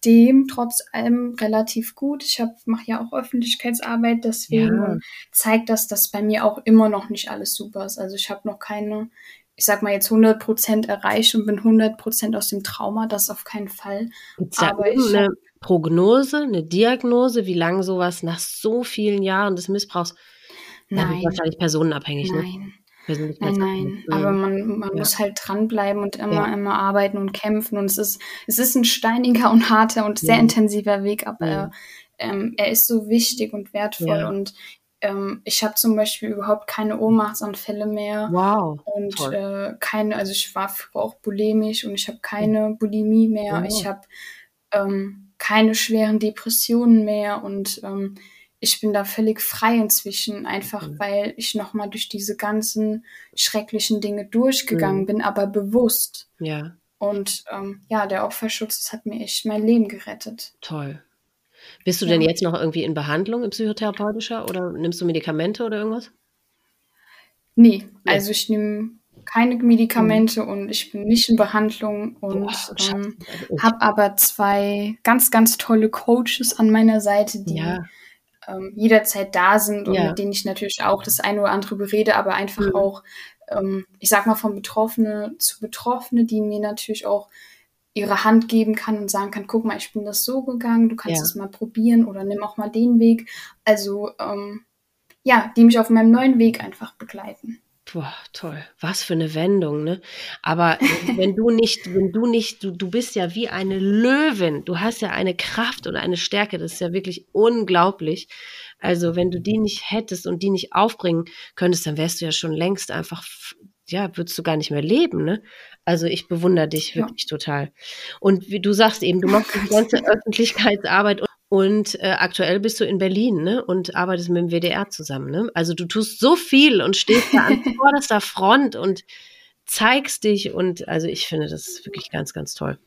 allem relativ gut. Ich mache ja auch Öffentlichkeitsarbeit, deswegen zeigt das, dass bei mir auch immer noch nicht alles super ist. Also ich habe noch keine, ich sag mal jetzt 100% erreicht und bin 100% aus dem Trauma, das auf keinen Fall. Gibt's da eine Prognose, eine Diagnose, wie lange sowas nach so vielen Jahren des Missbrauchs? Nein. Wahrscheinlich personenabhängig, nein. Ne? Nein, aber man muss halt dranbleiben und immer arbeiten und kämpfen und es ist ein steiniger und harter und sehr intensiver Weg, aber er ist so wichtig und wertvoll. Ja. Und ich habe zum Beispiel überhaupt keine Ohnmachtsanfälle mehr. Wow. Und also ich war früher auch bulimisch und ich habe keine Bulimie mehr. Oh. Ich habe keine schweren Depressionen mehr und ich bin da völlig frei inzwischen, einfach weil ich nochmal durch diese ganzen schrecklichen Dinge durchgegangen bin, aber bewusst. Ja. Und der Opferschutz, das hat mir echt mein Leben gerettet. Toll. Bist du denn jetzt noch irgendwie in Behandlung, in psychotherapeutischer, oder nimmst du Medikamente oder irgendwas? Nee, also ich nehme keine Medikamente und ich bin nicht in Behandlung und habe aber zwei ganz, ganz tolle Coaches an meiner Seite, die jederzeit da sind und mit denen ich natürlich auch das eine oder andere berede, aber einfach auch, ich sag mal, von Betroffene zu Betroffene, die mir natürlich auch ihre Hand geben kann und sagen kann, guck mal, ich bin das so gegangen, du kannst es mal probieren oder nimm auch mal den Weg. Also, die mich auf meinem neuen Weg einfach begleiten. Boah, toll. Was für eine Wendung, ne? Aber du bist ja wie eine Löwin. Du hast ja eine Kraft und eine Stärke. Das ist ja wirklich unglaublich. Also, wenn du die nicht hättest und die nicht aufbringen könntest, dann wärst du ja schon längst einfach würdest du gar nicht mehr leben, ne? Also ich bewundere dich wirklich total. Und wie du sagst eben, du machst die ganze Öffentlichkeitsarbeit und aktuell bist du in Berlin, ne? Und arbeitest mit dem WDR zusammen, ne? Also du tust so viel und stehst da an vorderster Front und zeigst dich und also ich finde das wirklich ganz, ganz toll.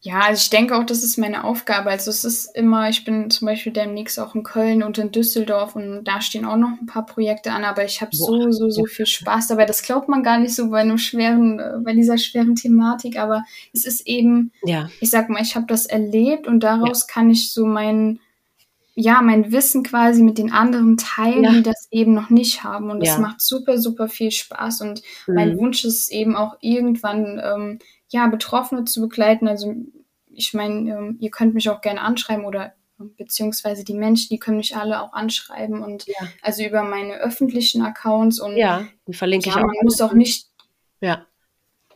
Ja, also ich denke auch, das ist meine Aufgabe. Also es ist immer, ich bin zum Beispiel demnächst auch in Köln und in Düsseldorf und da stehen auch noch ein paar Projekte an, aber ich habe so viel Spaß dabei. Das glaubt man gar nicht so bei dieser schweren Thematik, aber es ist eben, ich sag mal, ich habe das erlebt und daraus kann ich so mein Wissen quasi mit den anderen teilen, die das eben noch nicht haben. Und das macht super, super viel Spaß. Und mein Wunsch ist eben auch irgendwann, Betroffene zu begleiten. Also ich meine, ihr könnt mich auch gerne anschreiben oder beziehungsweise die Menschen, die können mich alle auch anschreiben. Und also über meine öffentlichen Accounts. Und die verlinke ich auch. Man muss auch nicht... Ja.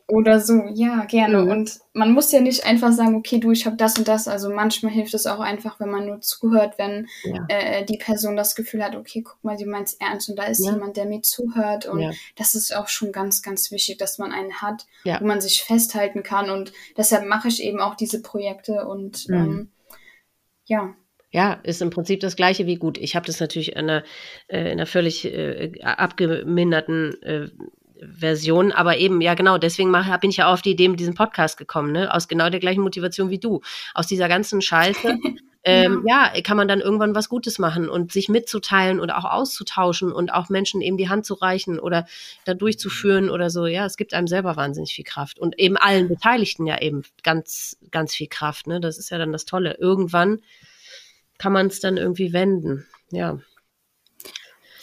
Oder so, ja, gerne. Mhm. Und man muss ja nicht einfach sagen, okay, du, ich habe das und das. Also manchmal hilft es auch einfach, wenn man nur zuhört, wenn die Person das Gefühl hat, okay, guck mal, die meint es ernst und da ist jemand, der mir zuhört. Und das ist auch schon ganz, ganz wichtig, dass man einen hat, wo man sich festhalten kann. Und deshalb mache ich eben auch diese Projekte und Ja, ist im Prinzip das Gleiche wie gut. Ich habe das natürlich in einer völlig abgeminderten Version, aber eben, ja genau, deswegen bin ich ja auf die Idee mit diesem Podcast gekommen, ne? Aus genau der gleichen Motivation wie du. Aus dieser ganzen Scheiße, kann man dann irgendwann was Gutes machen und sich mitzuteilen und auch auszutauschen und auch Menschen eben die Hand zu reichen oder da durchzuführen oder so. Ja, es gibt einem selber wahnsinnig viel Kraft und eben allen Beteiligten ja eben ganz, ganz viel Kraft, ne? Das ist ja dann das Tolle. Irgendwann kann man es dann irgendwie wenden, ja.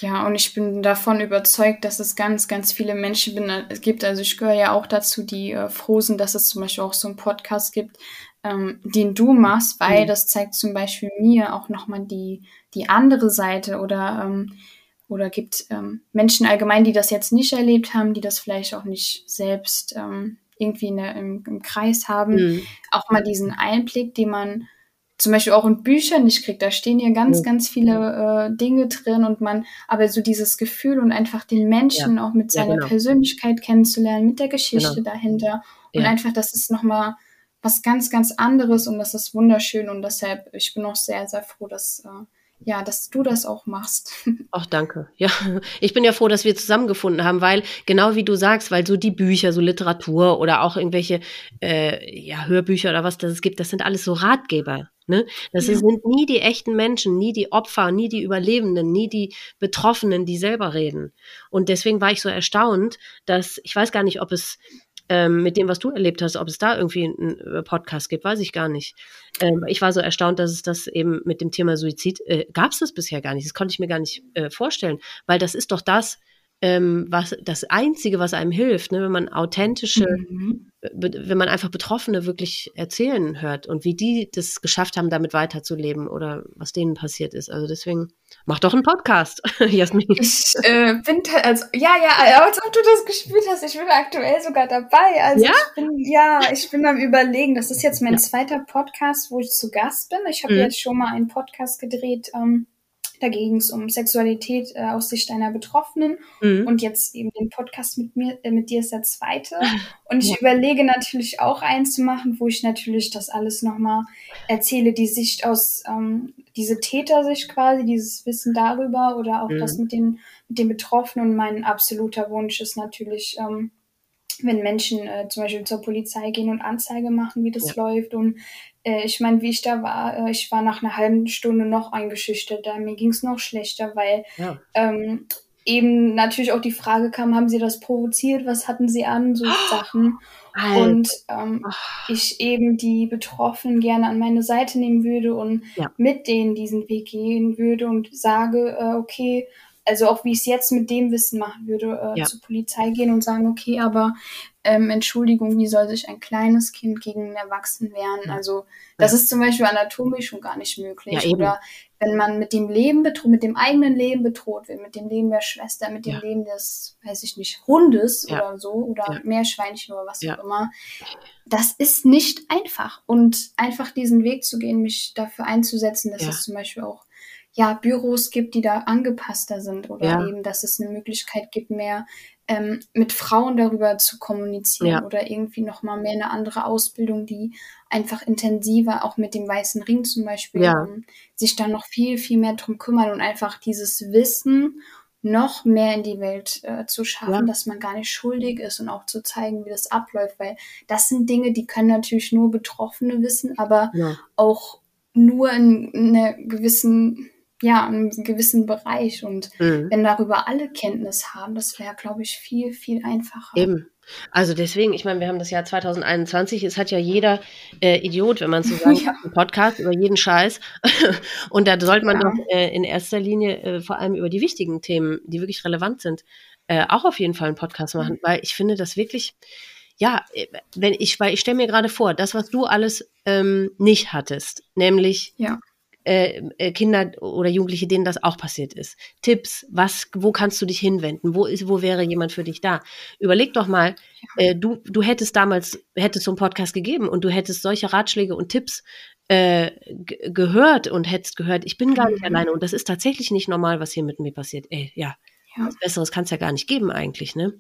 Ja, und ich bin davon überzeugt, dass es ganz, ganz viele Menschen gibt. Also ich gehöre ja auch dazu, die froh sind, dass es zum Beispiel auch so einen Podcast gibt, den du machst, weil das zeigt zum Beispiel mir auch nochmal die andere Seite oder gibt Menschen allgemein, die das jetzt nicht erlebt haben, die das vielleicht auch nicht selbst irgendwie im Kreis haben, auch mal diesen Einblick, den man zum Beispiel auch in Büchern nicht kriegt. Da stehen ja ganz, ganz viele Dinge drin und aber so dieses Gefühl und einfach den Menschen auch mit seiner Persönlichkeit kennenzulernen, mit der Geschichte dahinter und einfach, das ist nochmal was ganz, ganz anderes und das ist wunderschön und deshalb, ich bin auch sehr, sehr froh, dass du das auch machst. Ach, danke. Ja, ich bin ja froh, dass wir zusammengefunden haben, weil, genau wie du sagst, weil so die Bücher, so Literatur oder auch irgendwelche Hörbücher oder was das es gibt, das sind alles so Ratgeber, ne? Das sind nie die echten Menschen, nie die Opfer, nie die Überlebenden, nie die Betroffenen, die selber reden. Und deswegen war ich so erstaunt, dass, ich weiß gar nicht, ob es mit dem, was du erlebt hast, ob es da irgendwie einen Podcast gibt, weiß ich gar nicht. Ich war so erstaunt, dass es das eben mit dem Thema Suizid, gab es das bisher gar nicht. Das konnte ich mir gar nicht vorstellen, weil das ist doch das Einzige, was einem hilft, ne? Wenn man authentische wenn man einfach Betroffene wirklich erzählen hört und wie die das geschafft haben, damit weiterzuleben oder was denen passiert ist. Also deswegen, mach doch einen Podcast, Jasmin. Ich bin, also, ja, als ob du das gespielt hast, ich bin aktuell sogar dabei. Also ja? Ich bin am Überlegen. Das ist jetzt mein zweiter Podcast, wo ich zu Gast bin. Ich habe jetzt schon mal einen Podcast gedreht, da ging es um Sexualität aus Sicht einer Betroffenen. Und jetzt eben den Podcast mit dir ist der zweite. Und ich überlege natürlich auch eins zu machen, wo ich natürlich das alles nochmal erzähle, die Sicht aus, diese Tätersicht quasi, dieses Wissen darüber oder auch das mit den Betroffenen. Und mein absoluter Wunsch ist natürlich, wenn Menschen zum Beispiel zur Polizei gehen und Anzeige machen, wie das läuft. Und ich meine, wie ich da war, ich war nach einer halben Stunde noch eingeschüchterter, mir ging es noch schlechter, weil eben natürlich auch die Frage kam, haben sie das provoziert, was hatten sie an, so Sachen. Und ich eben die Betroffenen gerne an meine Seite nehmen würde und mit denen diesen Weg gehen würde und sage, okay, also auch wie ich es jetzt mit dem Wissen machen würde, zur Polizei gehen und sagen, okay, aber Entschuldigung, wie soll sich ein kleines Kind gegen einen Erwachsenen wehren? Ja. Also das ist zum Beispiel anatomisch schon gar nicht möglich. Ja, oder wenn man mit dem Leben mit dem eigenen Leben bedroht wird, mit dem Leben der Schwester, mit dem Leben des, weiß ich nicht, Hundes oder so, oder Meerschweinchen oder was auch immer. Das ist nicht einfach. Und einfach diesen Weg zu gehen, mich dafür einzusetzen, dass es zum Beispiel auch Büros gibt, die da angepasster sind oder eben, dass es eine Möglichkeit gibt, mehr mit Frauen darüber zu kommunizieren oder irgendwie nochmal mehr eine andere Ausbildung, die einfach intensiver, auch mit dem Weißen Ring zum Beispiel, sich dann noch viel, viel mehr drum kümmern und einfach dieses Wissen noch mehr in die Welt zu schaffen, dass man gar nicht schuldig ist und auch zu zeigen, wie das abläuft, weil das sind Dinge, die können natürlich nur Betroffene wissen, aber auch nur in einer gewissen, einem gewissen Bereich. Und wenn darüber alle Kenntnis haben, das wäre, glaube ich, viel, viel einfacher. Eben. Also deswegen, ich meine, wir haben das Jahr 2021, es hat ja jeder Idiot, wenn man so sagt, einen Podcast über jeden Scheiß. Und da sollte man doch in erster Linie vor allem über die wichtigen Themen, die wirklich relevant sind, auch auf jeden Fall einen Podcast machen. Weil ich finde das wirklich, ich stelle mir gerade vor, das, was du alles nicht hattest, nämlich Kinder oder Jugendliche, denen das auch passiert ist. Tipps, wo kannst du dich hinwenden? Wo wäre jemand für dich da? Überleg doch mal, du hättest damals so einen Podcast gegeben und du hättest solche Ratschläge und Tipps gehört und hättest gehört, ich bin gar nicht alleine und das ist tatsächlich nicht normal, was hier mit mir passiert. Was Besseres kann es ja gar nicht geben eigentlich, ne?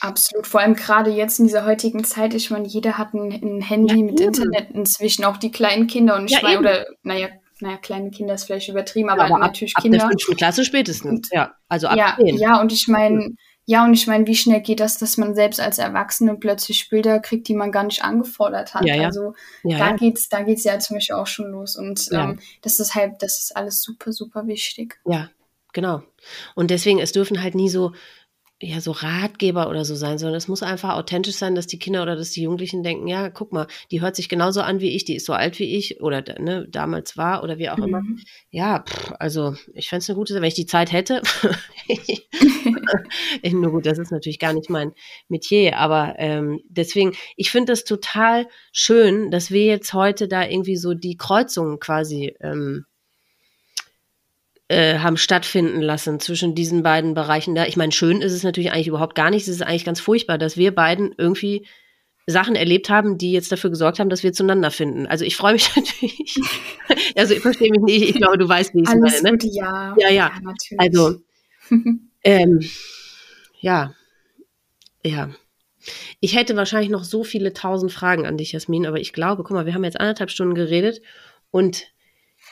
Absolut, vor allem gerade jetzt in dieser heutigen Zeit, ich meine, jeder hat ein Handy mit Internet inzwischen, auch die kleinen Kinder und kleine Kinder ist vielleicht übertrieben, aber natürlich ab Kinder. Ab der 5. Klasse spätestens, also ab 10. Und ich meine, wie schnell geht das, dass man selbst als Erwachsene plötzlich Bilder kriegt, die man gar nicht angefordert hat. Geht's ja zum Beispiel auch schon los und das ist alles super, super wichtig. Ja, genau. Und deswegen, es dürfen halt nie so Ratgeber oder so sein, sondern es muss einfach authentisch sein, dass die Kinder oder dass die Jugendlichen denken, ja, guck mal, die hört sich genauso an wie ich, die ist so alt wie ich oder damals war oder wie auch immer. Ja, also ich fände es eine gute Sache, wenn ich die Zeit hätte. Nur gut, das ist natürlich gar nicht mein Metier, aber deswegen, ich finde das total schön, dass wir jetzt heute da irgendwie so die Kreuzungen quasi haben stattfinden lassen zwischen diesen beiden Bereichen da. Ich meine, schön ist es natürlich eigentlich überhaupt gar nicht. Es ist eigentlich ganz furchtbar, dass wir beiden irgendwie Sachen erlebt haben, die jetzt dafür gesorgt haben, dass wir zueinander finden. Also ich freue mich natürlich. Also ich verstehe mich nicht. Ich glaube, du weißt, wie ich es meine. Alles gut, ja. Ja, natürlich. Also, ja. Ich hätte wahrscheinlich noch so viele 1000 Fragen an dich, Jasmin, aber ich glaube, guck mal, wir haben jetzt anderthalb Stunden geredet und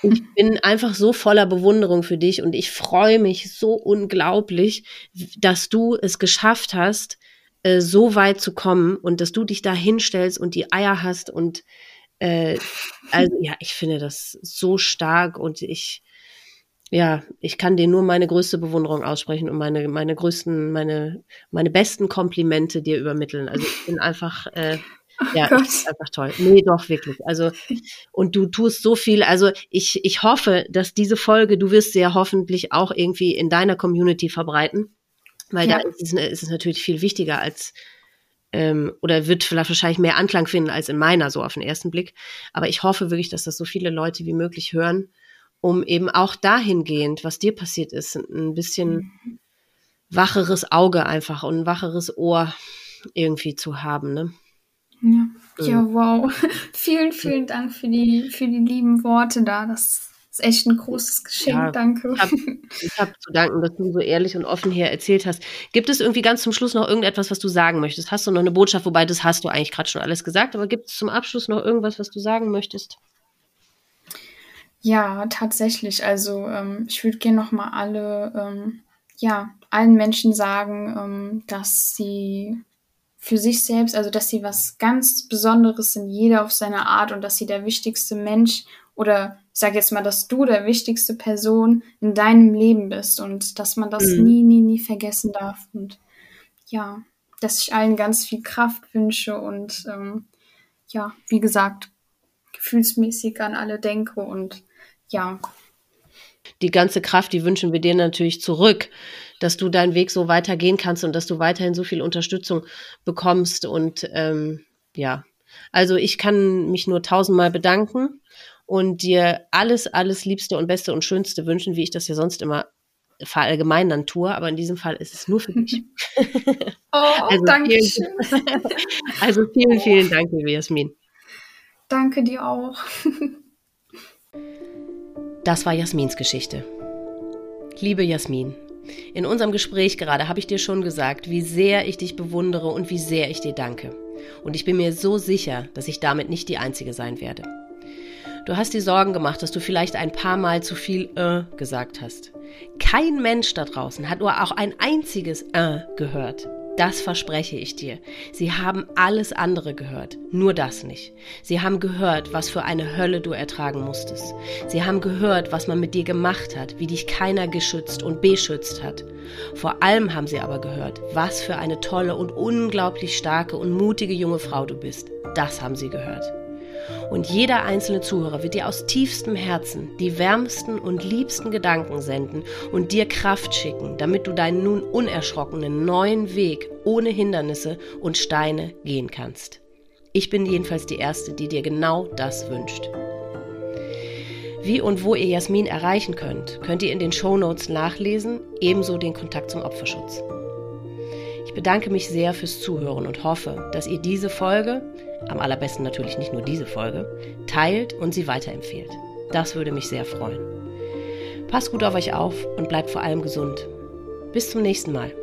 ich bin einfach so voller Bewunderung für dich und ich freue mich so unglaublich, dass du es geschafft hast, so weit zu kommen und dass du dich da hinstellst und die Eier hast und ich finde das so stark und ich kann dir nur meine größte Bewunderung aussprechen und meine besten Komplimente dir übermitteln. Also ich bin einfach ist einfach toll. Nee, doch, wirklich. Also, und du tust so viel. Also, ich hoffe, dass diese Folge, du wirst sie ja hoffentlich auch irgendwie in deiner Community verbreiten, weil da ist es natürlich viel wichtiger als oder wird vielleicht wahrscheinlich mehr Anklang finden als in meiner, so auf den ersten Blick. Aber ich hoffe wirklich, dass das so viele Leute wie möglich hören, um eben auch dahingehend, was dir passiert ist, ein bisschen wacheres Auge einfach und ein wacheres Ohr irgendwie zu haben, ne? Ja, ja, wow. Vielen Dank für die lieben Worte da. Das ist echt ein großes Geschenk, ja, danke. Ich hab zu danken, dass du so ehrlich und offen hier erzählt hast. Gibt es irgendwie ganz zum Schluss noch irgendetwas, was du sagen möchtest? Hast du noch eine Botschaft, wobei das hast du eigentlich gerade schon alles gesagt, aber gibt es zum Abschluss noch irgendwas, was du sagen möchtest? Ja, tatsächlich. Also ich würde gerne nochmal allen Menschen sagen, dass sie für sich selbst, also dass sie was ganz Besonderes sind, jeder auf seine Art, und dass sie der wichtigste Mensch oder ich sage jetzt mal, dass du der wichtigste Person in deinem Leben bist und dass man das nie vergessen darf. Und ja, dass ich allen ganz viel Kraft wünsche und ja, wie gesagt, gefühlsmäßig an alle denke und ja. Die ganze Kraft, die wünschen wir dir natürlich zurück, dass du deinen Weg so weitergehen kannst und dass du weiterhin so viel Unterstützung bekommst. Und ja, also ich kann mich nur 1000-mal bedanken und dir alles Liebste und Beste und Schönste wünschen, wie ich das ja sonst immer verallgemeinern tue, aber in diesem Fall ist es nur für dich. Oh, also danke schön. Also vielen Dank, liebe Jasmin. Danke dir auch. Das war Jasmins Geschichte. Liebe Jasmin, in unserem Gespräch gerade habe ich dir schon gesagt, wie sehr ich dich bewundere und wie sehr ich dir danke. Und ich bin mir so sicher, dass ich damit nicht die Einzige sein werde. Du hast dir Sorgen gemacht, dass du vielleicht ein paar Mal zu viel gesagt hast. Kein Mensch da draußen hat nur auch ein einziges gehört. Das verspreche ich dir. Sie haben alles andere gehört, nur das nicht. Sie haben gehört, was für eine Hölle du ertragen musstest. Sie haben gehört, was man mit dir gemacht hat, wie dich keiner geschützt und beschützt hat. Vor allem haben sie aber gehört, was für eine tolle und unglaublich starke und mutige junge Frau du bist. Das haben sie gehört. Und jeder einzelne Zuhörer wird dir aus tiefstem Herzen die wärmsten und liebsten Gedanken senden und dir Kraft schicken, damit du deinen nun unerschrockenen neuen Weg ohne Hindernisse und Steine gehen kannst. Ich bin jedenfalls die Erste, die dir genau das wünscht. Wie und wo ihr Jasmin erreichen könnt ihr in den Shownotes nachlesen, ebenso den Kontakt zum Opferschutz. Ich bedanke mich sehr fürs Zuhören und hoffe, dass ihr diese Folge, am allerbesten natürlich nicht nur diese Folge, teilt und sie weiterempfehlt. Das würde mich sehr freuen. Passt gut auf euch auf und bleibt vor allem gesund. Bis zum nächsten Mal.